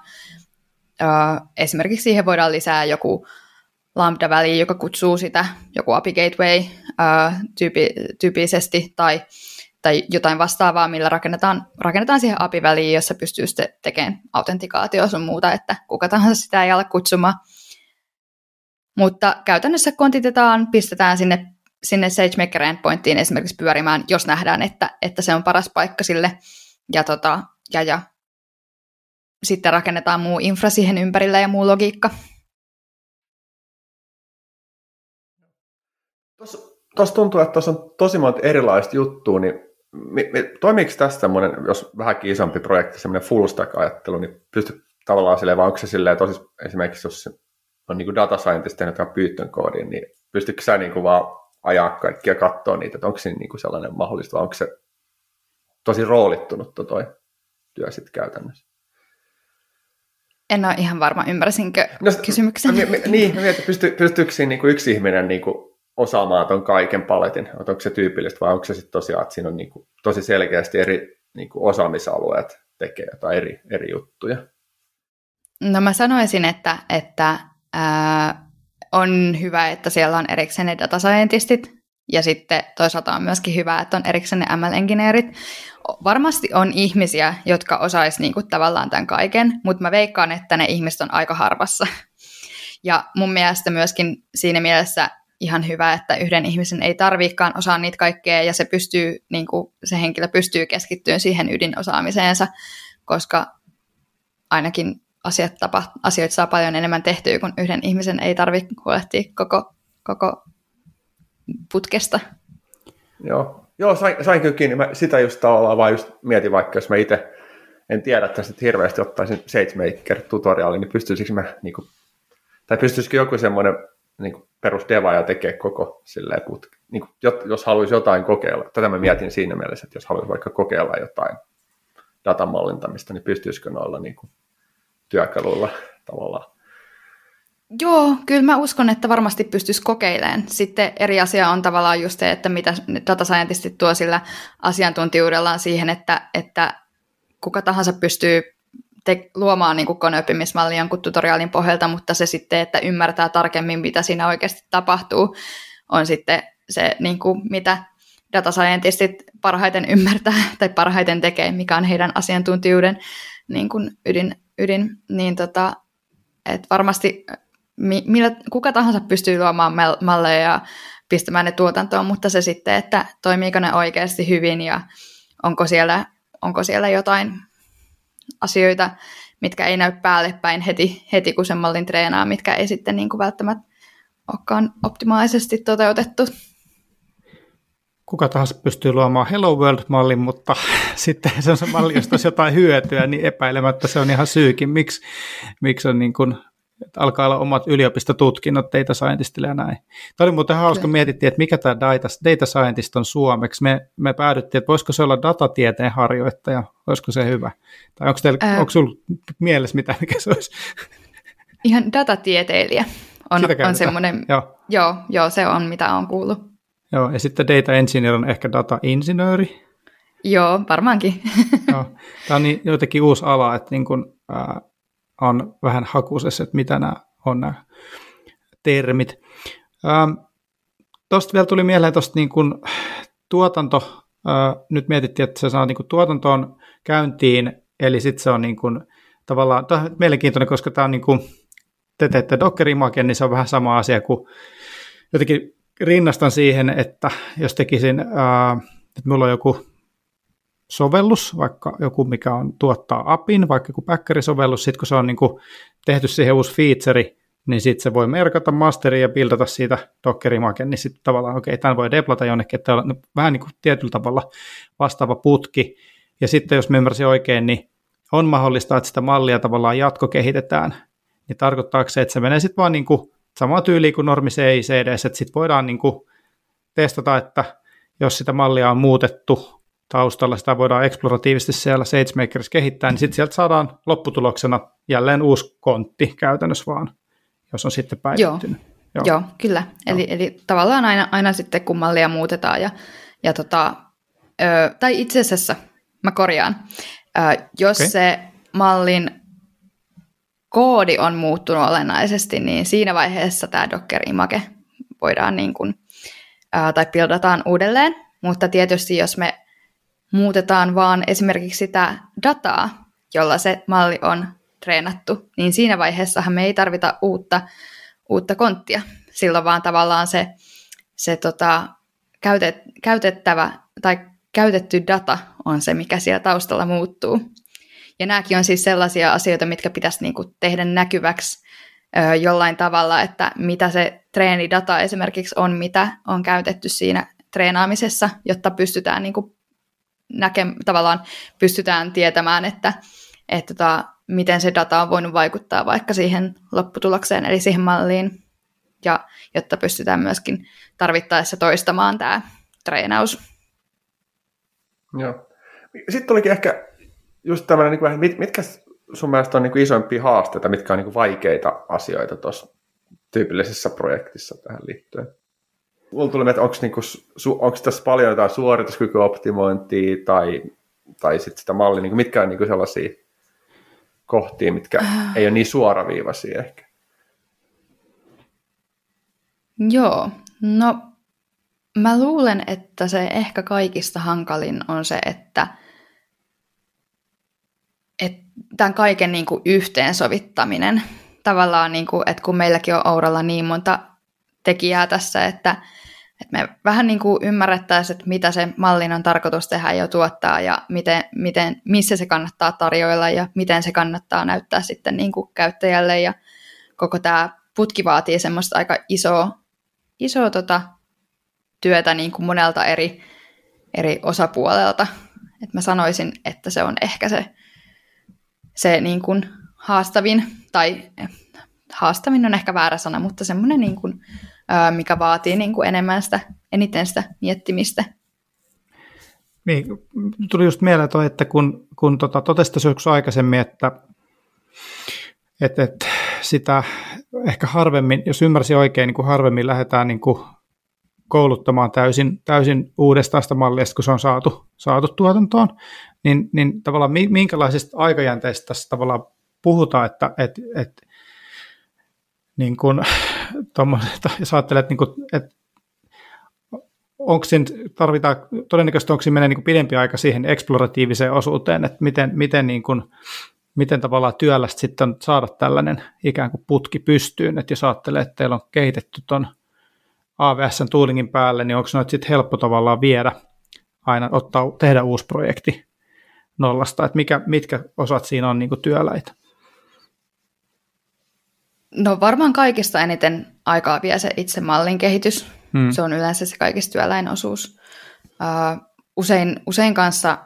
esimerkiksi siihen voidaan lisää joku lambda-väli, joka kutsuu sitä, joku A P I gateway tyypi, tyypillisesti, tai, tai jotain vastaavaa, millä rakennetaan, rakennetaan siihen A P I-väliin, jossa pystyy sitten tekemään autentikaatio sun muuta, että kuka tahansa sitä ei ala kutsumaan. Mutta käytännössä kontitetaan, pistetään sinne sinne SageMaker endpointtiin esimerkiksi pyörimään, jos nähdään, että, että se on paras paikka sille, ja, tota, ja, ja sitten rakennetaan muu infra siihen ympärillä ja muu logiikka. Tuossa tuntuu, että tuossa on tosi monta erilaista juttua, niin mi, mi, toimiiko tässä semmoinen, jos vähänkin isompi projekti, semmoinen full stack-ajattelu, niin pystyt tavallaan silleen, vai onko se silleen, tosis, esimerkiksi jos on niin kuin data scientist tehnyt Python koodiin, niin pystytkö sä niin kuin vaan ajaa kaikkia ja katsoa niitä, että onko se niin kuin sellainen mahdollista, vai onko se tosi roolittunut tuo työ sitten käytännössä? En ole ihan varma, ymmärsinkö no, kysymyksen. Me, me, niin, mietin, pysty, pystyykö siinä niin kuin yksi ihminen niin kuin osaamaan tuon kaiken paletin, että onko se tyypillistä, vai onko se sitten tosiaan, että siinä on niin kuin tosi selkeästi eri niin kuin osaamisalueet tekee jotain eri, eri juttuja? No mä sanoisin, että... että ää... on hyvä, että siellä on erikseen ne data scientistit, ja sitten toisaalta on myöskin hyvä, että on erikseen ne M L-engineerit. Varmasti on ihmisiä, jotka osaisi niinku tavallaan tämän kaiken, mutta mä veikkaan, että ne ihmiset on aika harvassa. Ja mun mielestä myöskin siinä mielessä ihan hyvä, että yhden ihmisen ei tarviikaan osaa niitä kaikkea, ja se, pystyy, niinku, se henkilö pystyy keskittymään siihen ydinosaamiseensa, koska ainakin Asiat tapa, asioita saa paljon enemmän tehtyä, kun yhden ihmisen ei tarvitse huolehtia koko, koko putkesta. Joo, Joo sain, sain kyllä kiinni. Mä sitä just tavallaan vaan just mietin, vaikka jos mä itse en tiedä, että sitten hirveästi ottaisin SageMaker-tutoriaalin, niin pystyisikö mä, niin kuin, tai pystyisikö joku semmoinen niin perusdevaaja tekemään koko silleen putke, niin kuin, jos haluaisi jotain kokeilla. Tätä mä mietin siinä mielessä, että jos haluaisi vaikka kokeilla jotain datamallintamista, niin pystyisikö noilla niin kuin työkaluilla tavallaan. Joo, kyllä mä uskon, että varmasti pystyisi kokeilemaan. Sitten eri asia on tavallaan just se, että mitä data scientistit tuo sillä asiantuntijuudellaan siihen, että, että kuka tahansa pystyy te- luomaan niin kuin koneoppimismallia jonkun tutoriaalin pohjalta, mutta se sitten, että ymmärtää tarkemmin, mitä siinä oikeasti tapahtuu, on sitten se, niin kuin mitä data scientistit parhaiten ymmärtää tai parhaiten tekee, mikä on heidän asiantuntijuuden niin kuin ydin ydin, niin tota, että varmasti mi, millä, kuka tahansa pystyy luomaan malleja ja pistämään ne tuotantoon, mutta se sitten, että toimiiko ne oikeasti hyvin ja onko siellä, onko siellä jotain asioita, mitkä ei näy päällepäin heti, heti kun sen mallin treenaa, mitkä ei sitten niin kuin välttämättä olekaan optimaalisesti toteutettu. Kuka tahansa pystyy luomaan Hello World-mallin, mutta sitten se on se malli, josta olisi jotain hyötyä, niin epäilemättä se on ihan syykin, miksi, miksi on niin kuin, alkaa olla omat yliopistotutkinnot data scientistille ja näin. Tämä oli muuten hauska, kun mietittiin, että mikä tämä data, data scientist on suomeksi. Me, me päädyttiin, että voisiko se olla datatieteen harjoittaja, olisiko se hyvä? Tai onko teillä, Ää... onko sinulla mielessä mitään, mikä se olisi? Ihan datatieteilijä on, on semmoinen, joo. Joo, joo, se on mitä olen kuullut. Joo, ja sitten data engineer on ehkä data-insinööri. Joo, varmaankin. Joo. Tämä on niin, jotenkin uusi ala, että niin kun, ää, on vähän hakusessa, että mitä nämä on nämä termit. Tuosta vielä tuli mieleen tuosta niin kun tuotanto. Ää, nyt mietittiin, että se saa niin kun tuotantoon käyntiin, eli sitten se on niin kun, tavallaan, tämä on mielenkiintoinen, koska tämä on niin kun, te teette Docker-imagen, niin se on vähän sama asia kuin jotenkin rinnastan siihen, että jos tekisin, ää, että minulla on joku sovellus, vaikka joku, mikä on, tuottaa apin, vaikka joku backerisovellus, sitten kun se on niin kuin tehty siihen uusi feature, niin sitten se voi merkata masteriin ja buildata siitä dockerimaken, niin sitten tavallaan, okei, okay, tämän voi deplata jonnekin, että on vähän niin kuin tietyllä tavalla vastaava putki, ja sitten jos mä ymmärsin oikein, niin on mahdollista, että sitä mallia tavallaan jatkokehitetään, niin tarkoittaako se, että se menee sitten vaan niin kuin samaa tyyliä kuin normi C I C D, että sitten voidaan niin kuin testata, että jos sitä mallia on muutettu taustalla, sitä voidaan eksploratiivisesti siellä SageMakerissa kehittää, niin sitten sieltä saadaan lopputuloksena jälleen uusi kontti käytännössä vaan, jos on sitten päivittynyt. Joo, Joo. Joo kyllä. Joo. Eli, eli tavallaan aina, aina sitten, kun mallia muutetaan, ja, ja tota, ö, tai itse asiassa mä korjaan, ö, jos okay. se mallin koodi on muuttunut olennaisesti, niin siinä vaiheessa tämä Docker-imake voidaan niin kuin, ö, tai buildataan uudelleen, mutta tietysti jos me muutetaan vaan esimerkiksi sitä dataa, jolla se malli on treenattu, niin siinä vaiheessahan me ei tarvita uutta, uutta konttia. Silloin vaan tavallaan se, se tota, käytet, käytettävä tai käytetty data on se, mikä siellä taustalla muuttuu. Ja nämäkin on siis sellaisia asioita, mitkä pitäisi niinku tehdä näkyväksi ö, jollain tavalla, että mitä se treenidata esimerkiksi on, mitä on käytetty siinä treenaamisessa, jotta pystytään niinku Näke, tavallaan pystytään tietämään, että, että tota, miten se data on voinut vaikuttaa vaikka siihen lopputulokseen, eli siihen malliin, ja jotta pystytään myöskin tarvittaessa toistamaan tämä treenaus. Joo. Sitten olikin ehkä just tämmöinen, niin kuin, mit, mitkä sun mielestä on niin kuin isoimpia haasteita, mitkä on niin kuin vaikeita asioita tuossa tyypillisessä projektissa tähän liittyen? Mulla tuli, että onko, niinku, onko tässä paljon jotain suorituskykyoptimointia tai, tai sitten sitä mallia, niinku, mitkä on niinku sellaisia kohtia, mitkä äh. ei ole niin suoraviivaisia ehkä. Joo, no mä luulen, että se ehkä kaikista hankalin on se, että et tämän kaiken niinku yhteensovittaminen. Tavallaan, niinku, että kun meilläkin on Ouralla niin monta tekijää tässä, että, että me vähän niin kuin ymmärrettäisiin, että mitä se mallin on tarkoitus tehdä ja tuottaa ja miten, miten, missä se kannattaa tarjoilla ja miten se kannattaa näyttää sitten niin kuin käyttäjälle. Ja koko tämä putki vaatii semmoista aika isoa, isoa tota työtä niin kuin monelta eri, eri osapuolelta. Et mä sanoisin, että se on ehkä se, se niin kuin haastavin tai haastavin on ehkä väärä sana, mutta semmoinen niin kuin mikä vaatii niin kuin enemmän sitä, eniten sitä miettimistä. Niin, tuli just mieleen toi, että kun, kun tota, totestasi joskus aikaisemmin, että et, et sitä ehkä harvemmin, jos ymmärsin oikein, niin kuin harvemmin lähdetään niin kuin kouluttamaan täysin, täysin uudestaan sitä mallia, kun se on saatu, saatu tuotantoon, niin, niin tavallaan minkälaisista aikajänteistä tässä tavallaan puhutaan, että et, et, niin kun, että jos ajattelet, niin kun, että onko siinä, tarvitaan, todennäköisesti onko siinä menee niin pidempi aika siihen eksploratiiviseen osuuteen, että miten, miten, niin kun, miten tavallaan työlästä sitten saada tällainen ikään kuin putki pystyyn, että jos ajattelee, että teillä on kehitetty tuon A W S:n toolingin päälle, niin onko noita sitten helppo tavallaan viedä, aina ottaa, tehdä uusi projekti nollasta, että mikä, mitkä osat siinä on niin kun työläitä? No varmaan kaikista eniten aikaa vie se itse mallin kehitys. Hmm. Se on yleensä se kaikista työläin osuus. Uh, usein, usein kanssa,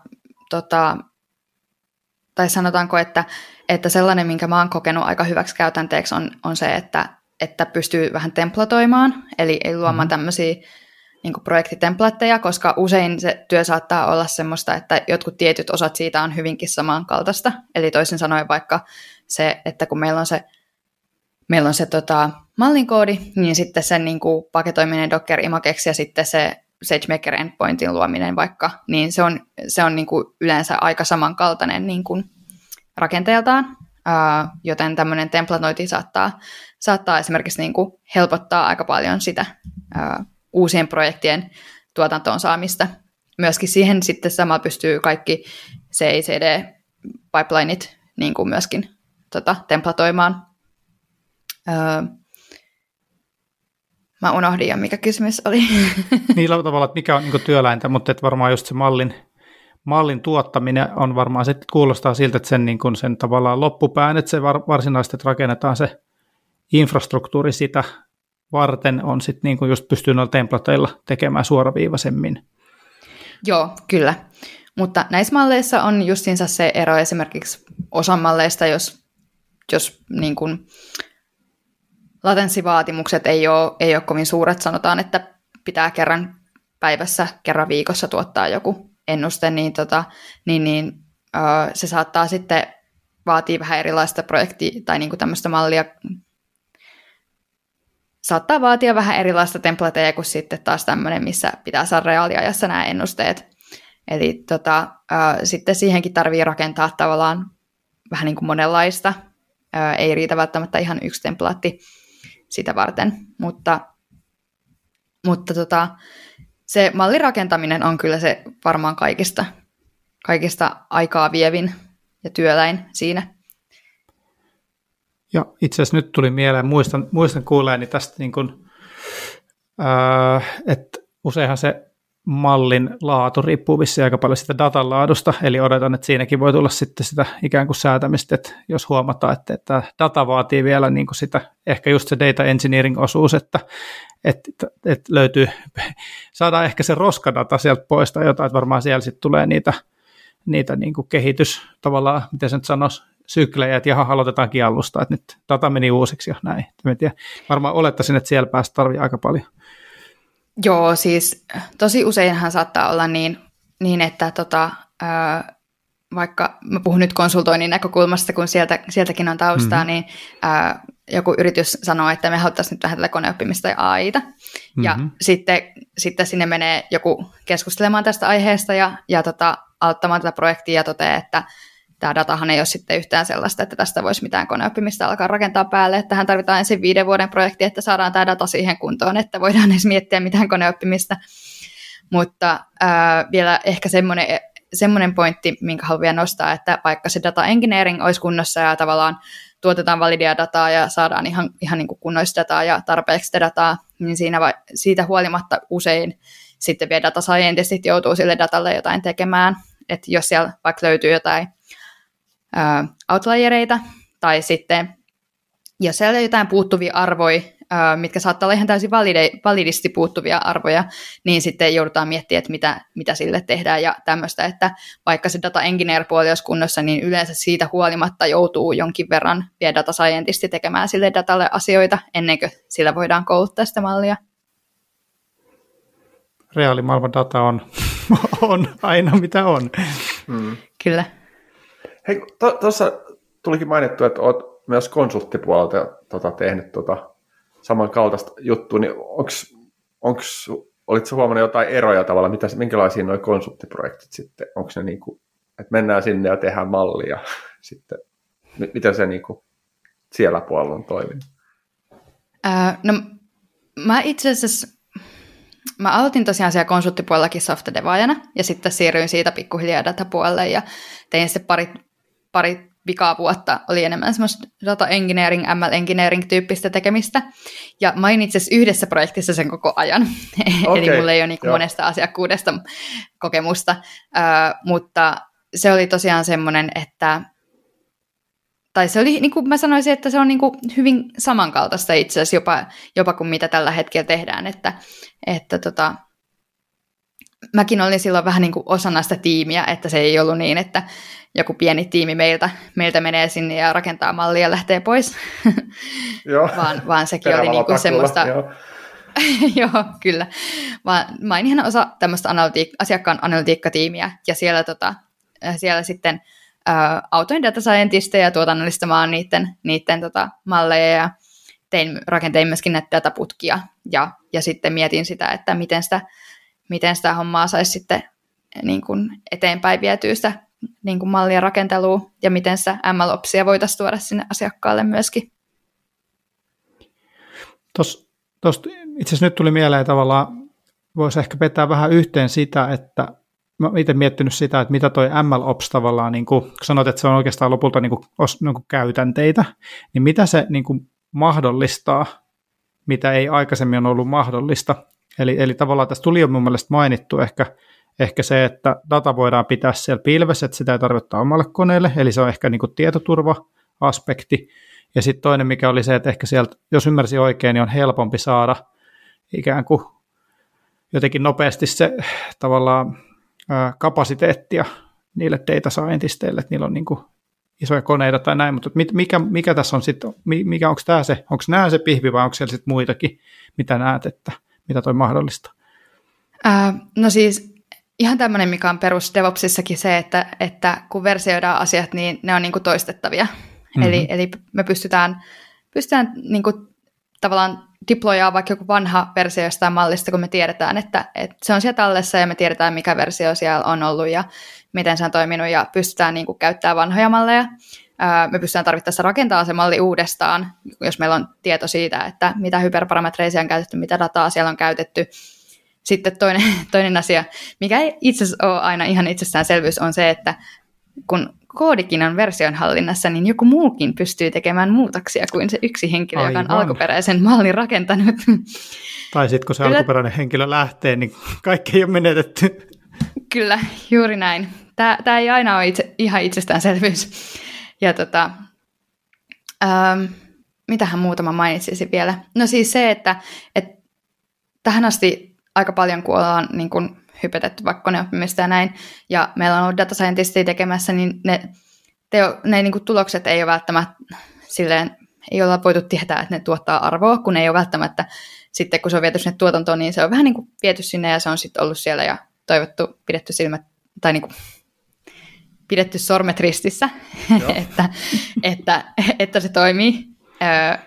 tota, tai sanotaanko, että, että sellainen, minkä mä oon kokenut aika hyväksi käytänteeksi, on, on se, että, että pystyy vähän templatoimaan, eli luomaan hmm. tämmöisiä niin kuin projektitemplatteja, koska usein se työ saattaa olla semmoista, että jotkut tietyt osat siitä on hyvinkin samankaltaista. Eli toisin sanoen vaikka se, että kun meillä on se Meillä on se tota, mallinkoodi, niin sitten sen niin kuin paketoiminen Docker-imakeksi ja sitten se SageMaker endpointin luominen vaikka, niin se on, se on niin kuin yleensä aika samankaltainen niin kuin rakenteeltaan, uh, joten tämmöinen templatointi saattaa, saattaa esimerkiksi niin kuin helpottaa aika paljon sitä uh, uusien projektien tuotantoon saamista. Myöskin siihen sitten sama pystyy kaikki C I C D-pipelineit niin kuin myöskin tota, templatoimaan. Öö, mä unohdin jo, mikä kysymys oli. Niillä tavalla, että mikä on niin kuin työläintä, mutta et varmaan just se mallin, mallin tuottaminen on varmaan sitten kuulostaa siltä, että sen, niin kuin sen tavallaan loppupään, että se var, varsinaisesti rakennetaan se infrastruktuuri sitä varten, on sitten niin kuin just pystyy noilla templateilla tekemään suoraviivaisemmin. Joo, kyllä. Mutta näissä malleissa on justiinsa se ero esimerkiksi osan malleista, jos, jos niin kuin latenssivaatimukset ei ole, ei ole kovin suuret, sanotaan, että pitää kerran päivässä, kerran viikossa tuottaa joku ennuste, niin, tota, niin, niin ö, se saattaa sitten vaatia vähän erilaista projektia tai niin kuin tämmöistä mallia, saattaa vaatia vähän erilaista templateja kuin sitten taas tämmöinen, missä pitää saada reaaliajassa nämä ennusteet. Eli tota, äh, sitten siihenkin tarvii rakentaa tavallaan vähän niin kuin monenlaista. Äh, ei riitä välttämättä ihan yksi templaatti sitä varten, mutta, mutta tota, se mallirakentaminen on kyllä se varmaan kaikista, kaikista aikaa vievin ja työläin siinä. Ja itse asiassa nyt tuli mieleen, muistan, muistan kuuleeni tästä, niin kuin, äh, että useinhan se mallin laatu riippuu vissiin aika paljon sitä datan laadusta, eli odotan, että siinäkin voi tulla sitten sitä ikään kuin säätämistä, että jos huomataan, että, että data vaatii vielä niin kuin sitä, ehkä just se data engineering-osuus, että, että, että löytyy, saadaan ehkä se roskadata sieltä pois tai jotain, että varmaan siellä sitten tulee niitä, niitä niin kuin kehitys, tavallaan, miten se nyt sanoisi, syklejä, että jaha, aloitetaankin alusta, että nyt data meni uusiksi ja näin, en tiedä, varmaan olettaisin, että siellä päästä tarvitsee aika paljon. Joo, siis tosi useinhan saattaa olla niin, niin että tota, ää, vaikka mä puhun nyt konsultoinnin näkökulmasta, kun sieltä, sieltäkin on taustaa, mm-hmm. niin ää, joku yritys sanoo, että me haluttaisiin nyt vähän tätä koneoppimista ja A I:tä. Mm-hmm. Ja sitten, sitten sinne menee joku keskustelemaan tästä aiheesta ja, ja tota, auttamaan tätä projektia ja toteaa, että tämä datahan ei ole sitten yhtään sellaista, että tästä voisi mitään koneoppimista alkaa rakentaa päälle, että tähän tarvitaan ensin viiden vuoden projekti, että saadaan tämä data siihen kuntoon, että voidaan edes miettiä mitään koneoppimista. Mutta äh, vielä ehkä semmoinen, semmoinen pointti, minkä haluan vielä nostaa, että vaikka se data engineering olisi kunnossa ja tavallaan tuotetaan validia dataa ja saadaan ihan, ihan niin kuin kunnoista dataa ja tarpeeksi dataa, niin siinä va- siitä huolimatta usein sitten vielä data scientistit joutuu sille datalle jotain tekemään, että jos siellä vaikka löytyy jotain outliereita, tai sitten jos siellä on jotain puuttuvia arvoja, mitkä saattaa olla ihan täysin valide- validisti puuttuvia arvoja, niin sitten joudutaan miettimään, että mitä, mitä sille tehdään ja tämmöistä, että vaikka se data engineer-puoli olisi kunnossa, niin yleensä siitä huolimatta joutuu jonkin verran vielä data scientisti tekemään sille datalle asioita, ennen kuin sillä voidaan kouluttaa sitä mallia. Reaalimaailman data on, on aina mitä on. Mm. Kyllä. Hei, tuossa to, tulikin mainittu, että olet myös konsulttipuolelta tota, tehnyt tota, samankaltaista juttua, niin onks, onks, olitko huomannut jotain eroja tavallaan, mitä, minkälaisia nuo konsulttiprojektit sitten, onko ne niin kuin, että mennään sinne ja tehdään mallia, sitten, m- mitä se niin kuin siellä puolella on toiminut? Äh, no, mä itse asiassa... Mä aloitin tosiaan siellä konsulttipuolellakin softadevaajana ja sitten siirryin siitä pikkuhiljaa datapuolelle ja tein sitten pari, pari vikaa vuotta, oli enemmän semmoista data engineering, M L engineering tyyppistä tekemistä ja mä olin itse asiassa yhdessä projektissa sen koko ajan, okay. Eli mulla ei ole niin kuin monesta asiakkuudesta kokemusta, uh, mutta se oli tosiaan semmoinen, että tai se oli, niin kuin mä sanoisin, että se on niin kuin hyvin samankaltaista itse asiassa jopa, jopa kuin mitä tällä hetkellä tehdään, että, että tota, mäkin olin silloin vähän niin kuin osana sitä tiimiä, että se ei ollut niin, että joku pieni tiimi meiltä, meiltä menee sinne ja rakentaa mallia ja lähtee pois, joo. vaan, vaan sekin oli niin kuin semmoista, joo, joo kyllä, vaan mä olin ihan osa tämmöistä analytiik- asiakkaan analytiikkatiimiä ja siellä, tota, siellä sitten autoin data scientisteja tuotannollistamaan niiden, niiden tota, malleja ja tein, rakentein myöskin näitä dataputkia ja, ja sitten mietin sitä, että miten sitä, miten sitä hommaa saisi sitten niin kuin eteenpäin vietyä sitä niin kuin mallien rakentelua ja miten sitä M L-opsia voitaisiin tuoda sinne asiakkaalle myöskin. Tos, tos, itse asiassa nyt tuli mieleen tavallaan, voisi ehkä vetää vähän yhteen sitä, että mä oon itse miettinyt sitä, että mitä toi M L Ops tavallaan, niin kun sanot, että se on oikeastaan lopulta niin kun, niin kun käytänteitä, niin mitä se niin kun mahdollistaa, mitä ei aikaisemmin on ollut mahdollista. Eli, eli tavallaan tässä tuli jo mun mielestä mainittu ehkä Ehkä se, että data voidaan pitää siellä pilvessä, että sitä ei tarvitse omalle koneelle, eli se on ehkä niin kuin tietoturva-aspekti. Ja sitten toinen, mikä oli se, että ehkä sieltä, jos ymmärsin oikein, niin on helpompi saada ikään kuin jotenkin nopeasti se tavallaan ää, kapasiteettia niille data scientisteille, että niillä on niin kuin isoja koneita tai näin, mutta mikä, mikä tässä on sitten, mikä, onko tämä se, onko nämä se pihvi vai onko siellä sitten muitakin, mitä näet, että mitä toi mahdollistaa? Äh, no siis ihan tämmöinen, mikä on perus DevOpsissakin se, että, että kun versioidaan asiat, niin ne on niinku toistettavia. Mm-hmm. Eli, eli me pystytään, pystytään niinku tavallaan deployaamaan vaikka joku vanha versio jostain mallista, kun me tiedetään, että, että se on siellä tallessa ja me tiedetään, mikä versio siellä on ollut ja miten se on toiminut ja pystytään niinku käyttämään vanhoja malleja. Me pystytään tarvittaessa rakentamaan se malli uudestaan, jos meillä on tieto siitä, että mitä hyperparametreisiä on käytetty, mitä dataa siellä on käytetty. Sitten toinen, toinen asia, mikä ei itse asiassa ole aina ihan itsestäänselvyys, on se, että kun koodikin on versionhallinnassa, niin joku muukin pystyy tekemään muutoksia kuin se yksi henkilö, aivan, joka on alkuperäisen mallin rakentanut. Tai sitten kun se Kyllä. alkuperäinen henkilö lähtee, niin kaikki ei ole menetetty. Kyllä, juuri näin. Tämä, tämä ei aina ole itse, ihan itsestäänselvyys. Ja tota, ähm, mitähän muutama mainitsisi vielä? No siis se, että, että tähän asti aika paljon, kun ollaan niin kuin hypetetty vaikka koneoppimista ja näin, ja meillä on ollut data scientistia tekemässä, niin ne, teo, ne niin kuin tulokset ei ole välttämättä silleen, ei olla voitu tietää, että ne tuottaa arvoa, kun ei ole välttämättä sitten, kun se on viety sinne tuotantoon, niin se on vähän niin kuin viety sinne, ja se on sitten ollut siellä, ja toivottu, pidetty silmät, tai niin kuin pidetty sormet ristissä, että, että, että se toimii,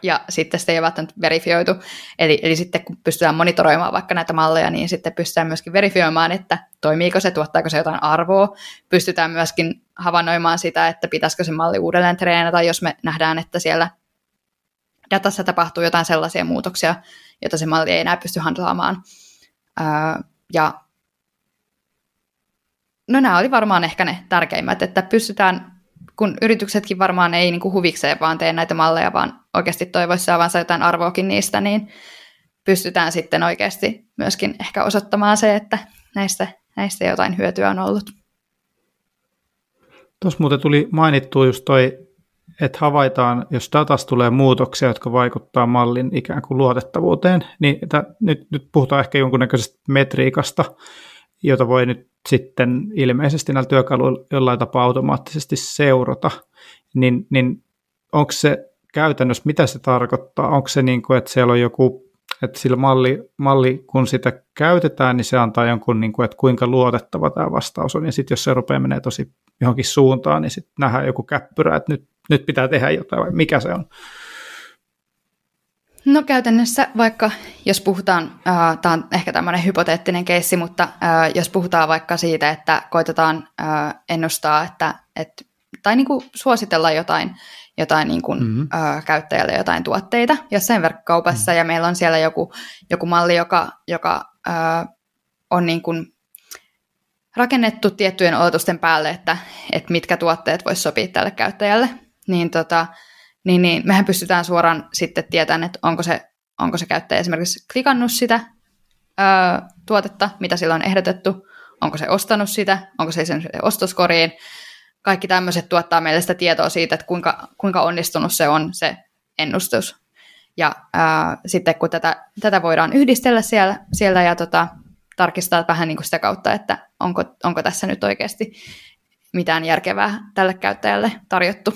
ja sitten sitä ei ole välttämättä verifioitu. Eli, eli sitten kun pystytään monitoroimaan vaikka näitä malleja, niin sitten pystytään myöskin verifioimaan, että toimiiko se, tuottaako se jotain arvoa. Pystytään myöskin havainnoimaan sitä, että pitäisikö se malli uudelleen treenata, jos me nähdään, että siellä datassa tapahtuu jotain sellaisia muutoksia, joita se malli ei enää pysty handlaamaan. Ja no nämä oli varmaan ehkä ne tärkeimmät, että pystytään, kun yrityksetkin varmaan ei niin kuin huvikseen vaan tee näitä malleja, vaan oikeasti toivoisi saavansa jotain arvoakin niistä, niin pystytään sitten oikeasti myöskin ehkä osoittamaan se, että näistä, näistä jotain hyötyä on ollut. Tuossa muuten tuli mainittua just toi, että havaitaan, jos datasta tulee muutoksia, jotka vaikuttaa mallin ikään kuin luotettavuuteen, niin että nyt, nyt puhutaan ehkä jonkunnäköisestä metriikasta, jota voi nyt sitten ilmeisesti näillä työkaluilla jollain tapaa automaattisesti seurata, niin, niin onko se käytännössä, mitä se tarkoittaa? Onko se niin kuin, että siellä on joku, että sillä malli, malli kun sitä käytetään, niin se antaa jonkun, niin kuin, että kuinka luotettava tämä vastaus on, ja sitten jos se rupeaa menee tosi johonkin suuntaan, niin sitten nähdään joku käppyrä, että nyt, nyt pitää tehdä jotain, vai mikä se on? No käytännössä vaikka, jos puhutaan, äh, tämä on ehkä tämmöinen hypoteettinen keissi, mutta äh, jos puhutaan vaikka siitä, että koitetaan äh, ennustaa, että, et, tai niin kuin suositella jotain, jotain niin kuin, mm-hmm. äh, käyttäjälle jotain tuotteita jossain verkkokaupassa, mm-hmm. ja meillä on siellä joku, joku malli, joka, joka äh, on niin kuin rakennettu tiettyjen oletusten päälle, että et mitkä tuotteet voisi sopia tälle käyttäjälle, niin tota... Niin, niin mehän pystytään suoraan sitten tietämään, että onko se, onko se käyttäjä esimerkiksi klikannut sitä ö, tuotetta, mitä sillä on ehdotettu, onko se ostanut sitä, onko se esimerkiksi ostoskoriin. Kaikki tämmöiset tuottaa meille sitä tietoa siitä, että kuinka, kuinka onnistunut se on se ennustus. Ja ö, sitten kun tätä, tätä voidaan yhdistellä siellä, siellä ja tota, tarkistaa vähän niin kuin sitä kautta, että onko, onko tässä nyt oikeasti mitään järkevää tälle käyttäjälle tarjottu.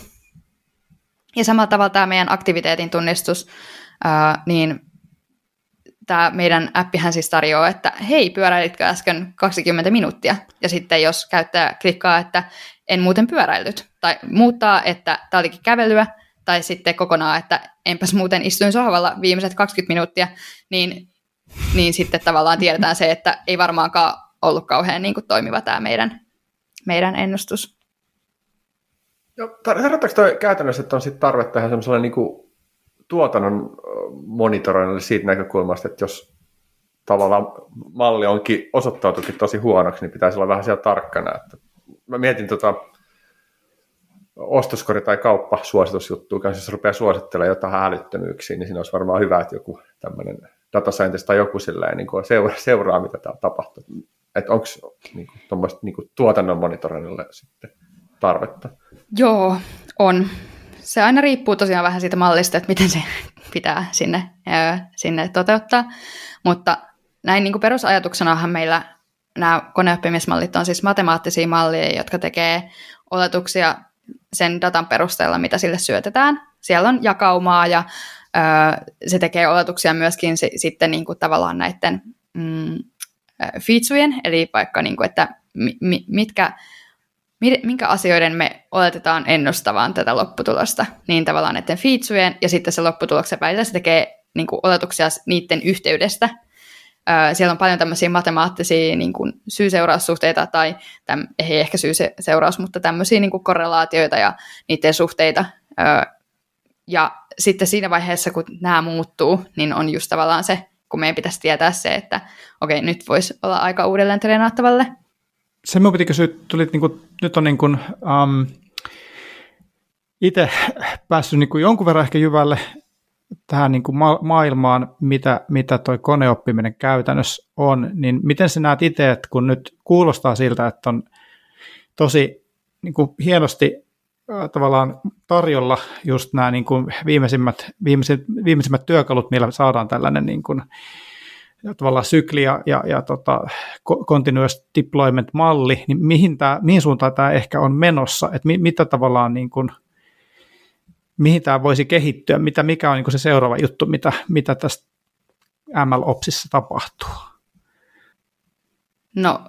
Ja samalla tavalla tämä meidän aktiviteetin tunnistus, äh, niin tämä meidän appihän siis tarjoaa, että hei, pyöräilitkö äsken kaksikymmentä minuuttia? Ja sitten jos käyttäjä klikkaa, että en muuten pyöräillyt, tai muuttaa, että tämä olikin kävelyä, tai sitten kokonaan, että enpäs muuten istuin sohvalla viimeiset kaksikymmentä minuuttia, niin, niin sitten tavallaan tiedetään se, että ei varmaankaan ollut kauhean niin kuin toimiva tämä meidän, meidän ennustus. No, herättääkö toi käytännössä, että on sit tarve tähän semmoiselle niinku tuotannon monitoroinnille siitä näkökulmasta, että jos tavallaan malli onkin osoittautukin tosi huonoksi, niin pitäisi olla vähän siellä tarkkana. Että mä mietin tota ostoskori- tai kauppasuositusjuttua, jos rupeaa suosittelemaan jotain hälyttömyyksiä, niin siinä olisi varmaan hyvä, että joku tämmöinen data scientist tai joku silleen, niin kuin seuraa, seuraa, mitä täällä tapahtuu. Että onko niin tuommoista niin tuotannon monitoroinnille sitten tarvetta? Joo, on. Se aina riippuu tosiaan vähän siitä mallista, että miten se pitää sinne, sinne toteuttaa. Mutta näin niin kuin perusajatuksenahan meillä nämä koneoppimismallit on siis matemaattisia malleja, jotka tekee oletuksia sen datan perusteella, mitä sille syötetään. Siellä on jakaumaa ja ö, se tekee oletuksia myöskin se, sitten niin kuin tavallaan näiden mm, featurejen, eli vaikka niin kuin, että mi, mitkä, minkä asioiden me oletetaan ennustavan tätä lopputulosta, niin tavallaan näiden featurejen ja sitten se lopputuloksen välillä se tekee niin kuin oletuksia niiden yhteydestä. Siellä on paljon tämmöisiä matemaattisia niin kuin syy-seuraussuhteita, tai täm, ei ehkä syy-seuraus, mutta tämmöisiä niin kuin korrelaatioita ja niiden suhteita. Ja sitten siinä vaiheessa, kun nämä muuttuu, niin on just tavallaan se, kun meidän pitäisi tietää se, että okei, nyt voisi olla aika uudelleen treenaattavalle. Sen minun piti kysyä, tulit, niin kuin, nyt on niin kuin, um, itse päässyt niin kuin jonkun verran ehkä jyvälle tähän niin kuin ma- maailmaan, mitä, mitä toi koneoppiminen käytännössä on, niin miten sä näet itse, että kun nyt kuulostaa siltä, että on tosi niin kuin hienosti äh, tavallaan tarjolla just nämä niin kuin viimeisimmät, viimeiset, viimeisimmät työkalut, millä saadaan tällainen niin kuin, tavallaan sykli ja, ja, ja tota, continuous deployment-malli, niin mihin, tää, mihin suuntaan tämä ehkä on menossa, että mi- mitä tavallaan niin kuin mihin tämä voisi kehittyä, mitä, mikä on niin kuin se seuraava juttu, mitä, mitä tässä M L Opsissa tapahtuu? No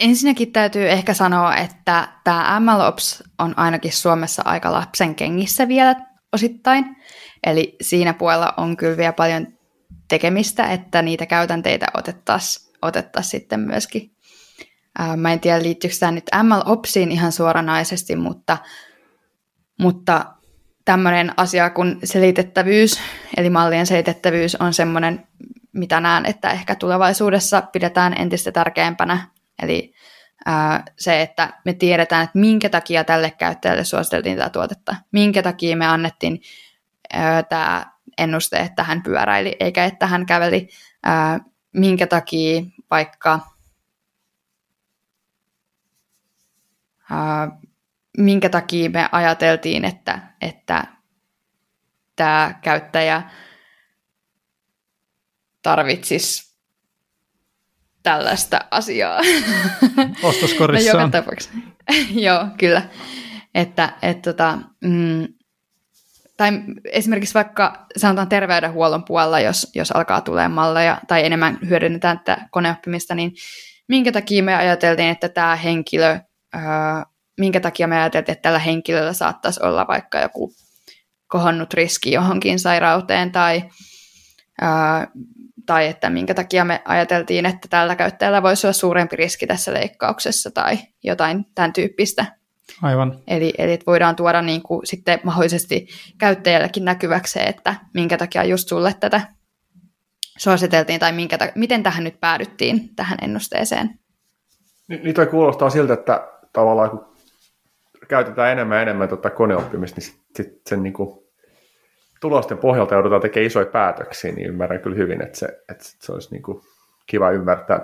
ensinnäkin täytyy ehkä sanoa, että tämä M L Ops on ainakin Suomessa aika lapsen kengissä vielä osittain, eli siinä puolella on kyllä vielä paljon tekemistä, että niitä käytänteitä otettaisiin otettaisi sitten myöskin. Ää, mä en tiedä, liittyykö tämä nyt M L Opsiin ihan suoranaisesti, mutta mutta tämmöinen asia kuin selitettävyys, eli mallien selitettävyys on semmoinen, mitä näen, että ehkä tulevaisuudessa pidetään entistä tärkeämpänä. Eli äh, se, että me tiedetään, että minkä takia tälle käyttäjälle suositeltiin tätä tuotetta, minkä takia me annettiin äh, tämä ennuste, että hän pyöräili, eikä että hän käveli, äh, minkä takia vaikka Äh, minkä takia me ajateltiin, että, että tämä käyttäjä tarvitsisi tällaista asiaa. Ostoskorissaan. Joka tapauksessa. Joo, kyllä. Että, et, tota, mm, tai esimerkiksi vaikka sanotaan terveydenhuollon puolella, jos, jos alkaa tulemaan malleja tai enemmän hyödynnetään tätä koneoppimista, niin minkä takia me ajateltiin, että tämä henkilö Öö, minkä takia me ajateltiin, että tällä henkilöllä saattaisi olla vaikka joku kohonnut riski johonkin sairauteen, tai, ää, tai että minkä takia me ajateltiin, että tällä käyttäjällä voisi olla suurempi riski tässä leikkauksessa, tai jotain tämän tyyppistä. Aivan. Eli, eli voidaan tuoda niin kuin sitten mahdollisesti käyttäjällekin näkyväksi, että minkä takia just sulle tätä suositeltiin, tai minkä ta- miten tähän nyt päädyttiin, tähän ennusteeseen. Ni- niin toi kuulostaa siltä, että tavallaan kun käytetään enemmän ja enemmän tota koneoppimista, niin sitten sen niinku tulosten pohjalta joudutaan tekemään isoja päätöksiä, niin ymmärrän kyllä hyvin, että se, että se olisi niinku kiva ymmärtää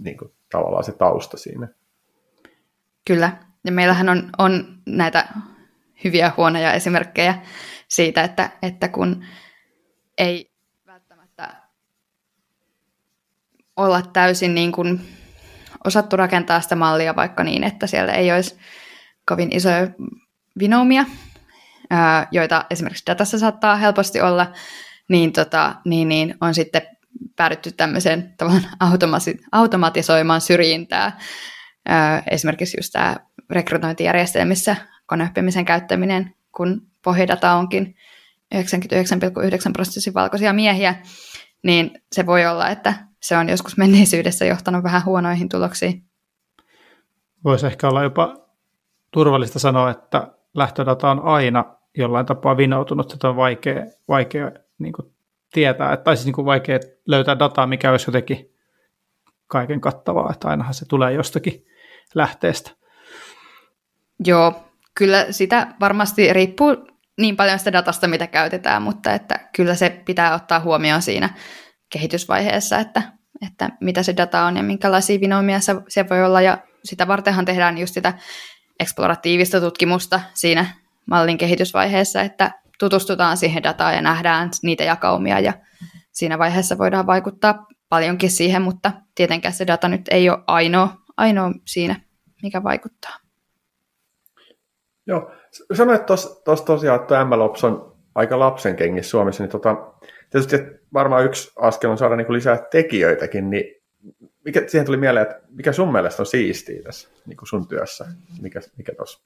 niinku tavallaan se tausta siinä. Kyllä, ja meillähän on, on näitä hyviä huonoja esimerkkejä siitä, että, että kun ei välttämättä olla täysin niin kuin osattu rakentaa sitä mallia vaikka niin, että siellä ei olisi kovin isoja vinoumia, joita esimerkiksi datassa saattaa helposti olla, niin, tota, niin, niin on sitten päädytty tämmöiseen tavallaan automasi- automatisoimaan syrjintää. Esimerkiksi just tämä rekrytointijärjestelmissä koneoppimisen käyttäminen, kun pohjadata onkin yhdeksänkymmentäyhdeksän pilkku yhdeksän prosenttia valkoisia miehiä, niin se voi olla, että se on joskus menneisyydessä johtanut vähän huonoihin tuloksiin. Voisi ehkä olla jopa turvallista sanoa, että lähtödata on aina jollain tapaa vinoutunut, että on vaikea, vaikea niin kuin tietää, tai siis niin kuin vaikea löytää dataa, mikä olisi jotenkin kaiken kattavaa, että ainahan se tulee jostakin lähteestä. Joo, kyllä sitä varmasti riippuu niin paljon sitä datasta, mitä käytetään, mutta että kyllä se pitää ottaa huomioon siinä, kehitysvaiheessa, että, että mitä se data on ja minkälaisia vinoimia se, se voi olla. Ja sitä vartenhan tehdään just sitä eksploratiivista tutkimusta siinä mallin kehitysvaiheessa, että tutustutaan siihen dataan ja nähdään niitä jakaumia ja siinä vaiheessa voidaan vaikuttaa paljonkin siihen, mutta tietenkään se data nyt ei ole ainoa, ainoa siinä, mikä vaikuttaa. Joo, sanoit tuossa tosiaan, että MLOps on aika lapsen kengissä Suomessa, niin tota, tietysti varmaan yksi askel on saada niin kuin lisää tekijöitäkin, niin mikä, siihen tuli mieleen, että mikä sun mielestä on siistiä tässä niin kuin sun työssä, mikä, mikä tuossa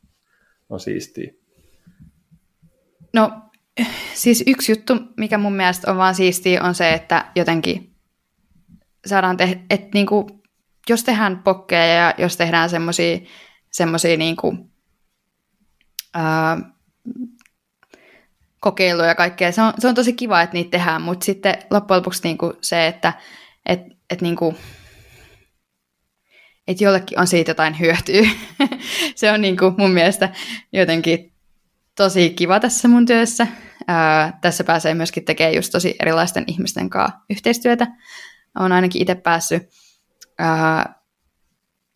on siistiä? No siis yksi juttu, mikä mun mielestä on vaan siistiä, on se, että jotenkin saadaan tehdä, että niinku, jos tehdään pokkeja ja jos tehdään semmosia, semmosia niinku, ää, kokeiluja ja kaikkea, se on, se on tosi kiva, että niitä tehdään, mutta sitten loppujen lopuksi niinku se, että et, et niinku, et jollekin on siitä jotain hyötyä. Se on niinku mun mielestä jotenkin tosi kiva tässä mun työssä. Ää, tässä pääsee myöskin tekemään just tosi erilaisten ihmisten kanssa yhteistyötä. Olen ainakin itse päässyt. Ää,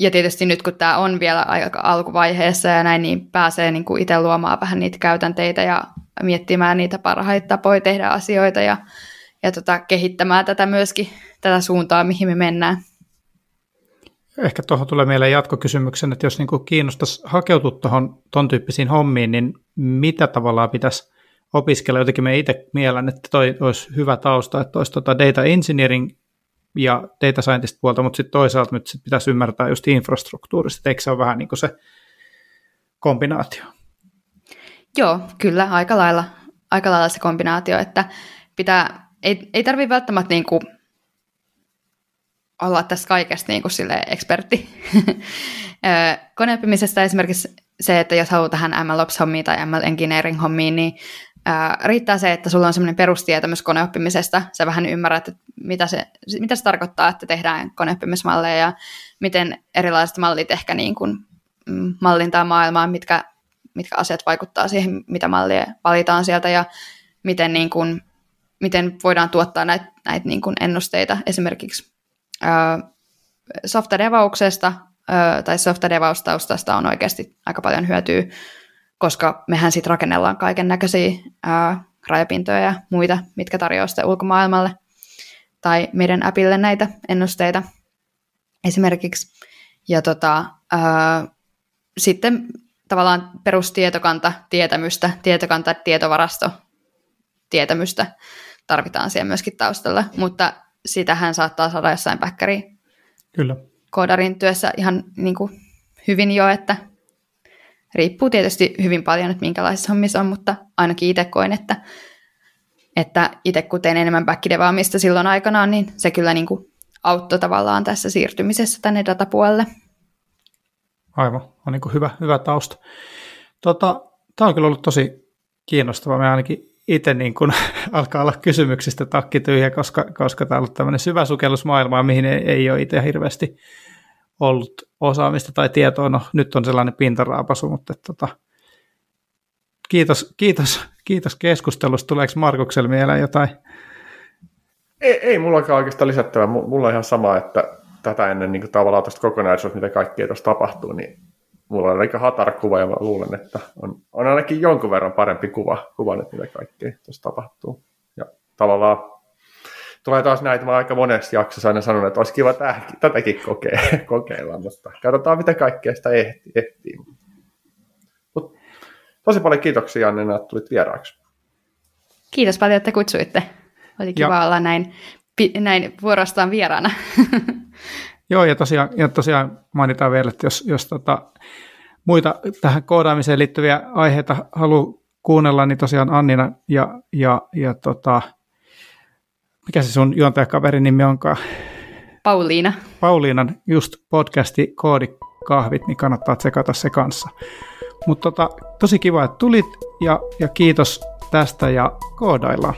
ja tietysti nyt kun tämä on vielä aika alkuvaiheessa ja näin, niin pääsee niinku itse luomaan vähän niitä käytänteitä ja miettimään niitä parhaita tapoja tehdä asioita ja, ja tota, kehittämään tätä myöskin, tätä suuntaa, mihin me mennään. Ehkä tuohon tulee mieleen jatkokysymyksen, että jos niinku kiinnostaisi hakeutua tuohon ton tyyppisiin hommiin, niin mitä tavallaan pitäisi opiskella? Jotenkin me itse mielän, että toi olisi hyvä tausta, että olisi tota data engineering ja data scientist puolta, mutta sitten toisaalta nyt sit pitäisi ymmärtää just infrastruktuurista, eikö se ole vähän niin kuin se kombinaatio? Joo, kyllä, aika lailla, aika lailla se kombinaatio, että pitää, ei, ei tarvitse välttämättä niin kuin olla tässä kaikesta niin kuin silleen ekspertti. Koneoppimisesta esimerkiksi se, että jos haluaa tähän MLOps-hommiin tai M L Engineering-hommiin, niin ää, riittää se, että sulla on sellainen perustietämys koneoppimisesta. Sä vähän ymmärrät, että mitä se, mitä se tarkoittaa, että tehdään koneoppimismalleja ja miten erilaiset mallit ehkä niin kuin mallintaa maailmaa, mitkä, mitkä asiat vaikuttaa siihen, mitä mallia valitaan sieltä ja miten, niin kuin, miten voidaan tuottaa näitä, näitä niin kuin ennusteita esimerkiksi. Softadevauksesta tai softadevaustaustasta on oikeasti aika paljon hyötyä, koska mehän sitten rakennellaan kaiken näköisiä rajapintoja ja muita, mitkä tarjoaa sitä ulkomaailmalle tai meidän appille näitä ennusteita esimerkiksi. Ja tota, ää, sitten tavallaan perustietokanta tietämystä, tietokanta tietovarasto tietämystä tarvitaan siellä myöskin taustalla, mutta sitähän saattaa saada jossain päkkäriin Kyllä. koodarin työssä ihan niin kuin hyvin jo, että riippuu tietysti hyvin paljon, että minkälaisissa hommissa on, mutta ainakin itse koen, että, että itse kun tein enemmän back-devaamista silloin aikanaan, niin se kyllä niin kuin auttoi tavallaan tässä siirtymisessä tänne datapuolelle. Aivan, on niin kuin hyvä, hyvä tausta. Tota, tämä on kyllä ollut tosi kiinnostavaa, me ainakin itse niin kun alkaa olla kysymyksistä takki tyhjä, koska, koska tämä on ollut tämmöinen syvä sukellus maailmaa, mihin ei, ei ole itse hirveästi ollut osaamista tai tietoa. No nyt on sellainen pintaraapasu, mutta tota, kiitos, kiitos, kiitos keskustelusta. Tuleeko Markukselle mieleen jotain? Ei, ei mullakaan oikeastaan lisättävää. Mulla on ihan sama, että tätä ennen niin tavallaan tuosta kokonaisuudesta, mitä kaikkea tuossa tapahtuu, niin mulla on aika hatarkuva ja mä luulen, että on, on ainakin jonkun verran parempi kuva, kuva nyt, mitä kaikkea tuossa tapahtuu. Ja tavallaan tulee taas näitä, mä aika monessa jaksossa aina sanon, että olisi kiva tähänkin, tätäkin kokeilla, kokeilla, mutta katsotaan, mitä kaikkea sitä ehti, ehtii. Mut tosi paljon kiitoksia, Anniina, että tulit vieraaksi. Kiitos paljon, että kutsuitte. Oli kiva ja olla näin, näin vuorostaan vieraana. Joo, ja tosiaan, ja tosiaan mainitaan vielä, että jos, jos tota, muita tähän koodaamiseen liittyviä aiheita haluaa kuunnella, niin tosiaan Anniina ja, ja, ja tota, mikä se sun juontajakaverin nimi onkaan? Pauliina. Pauliinan just podcasti Koodikahvit, niin kannattaa tsekata se kanssa. Mutta tota, tosi kiva, että tulit, ja, ja kiitos tästä, ja koodaillaan.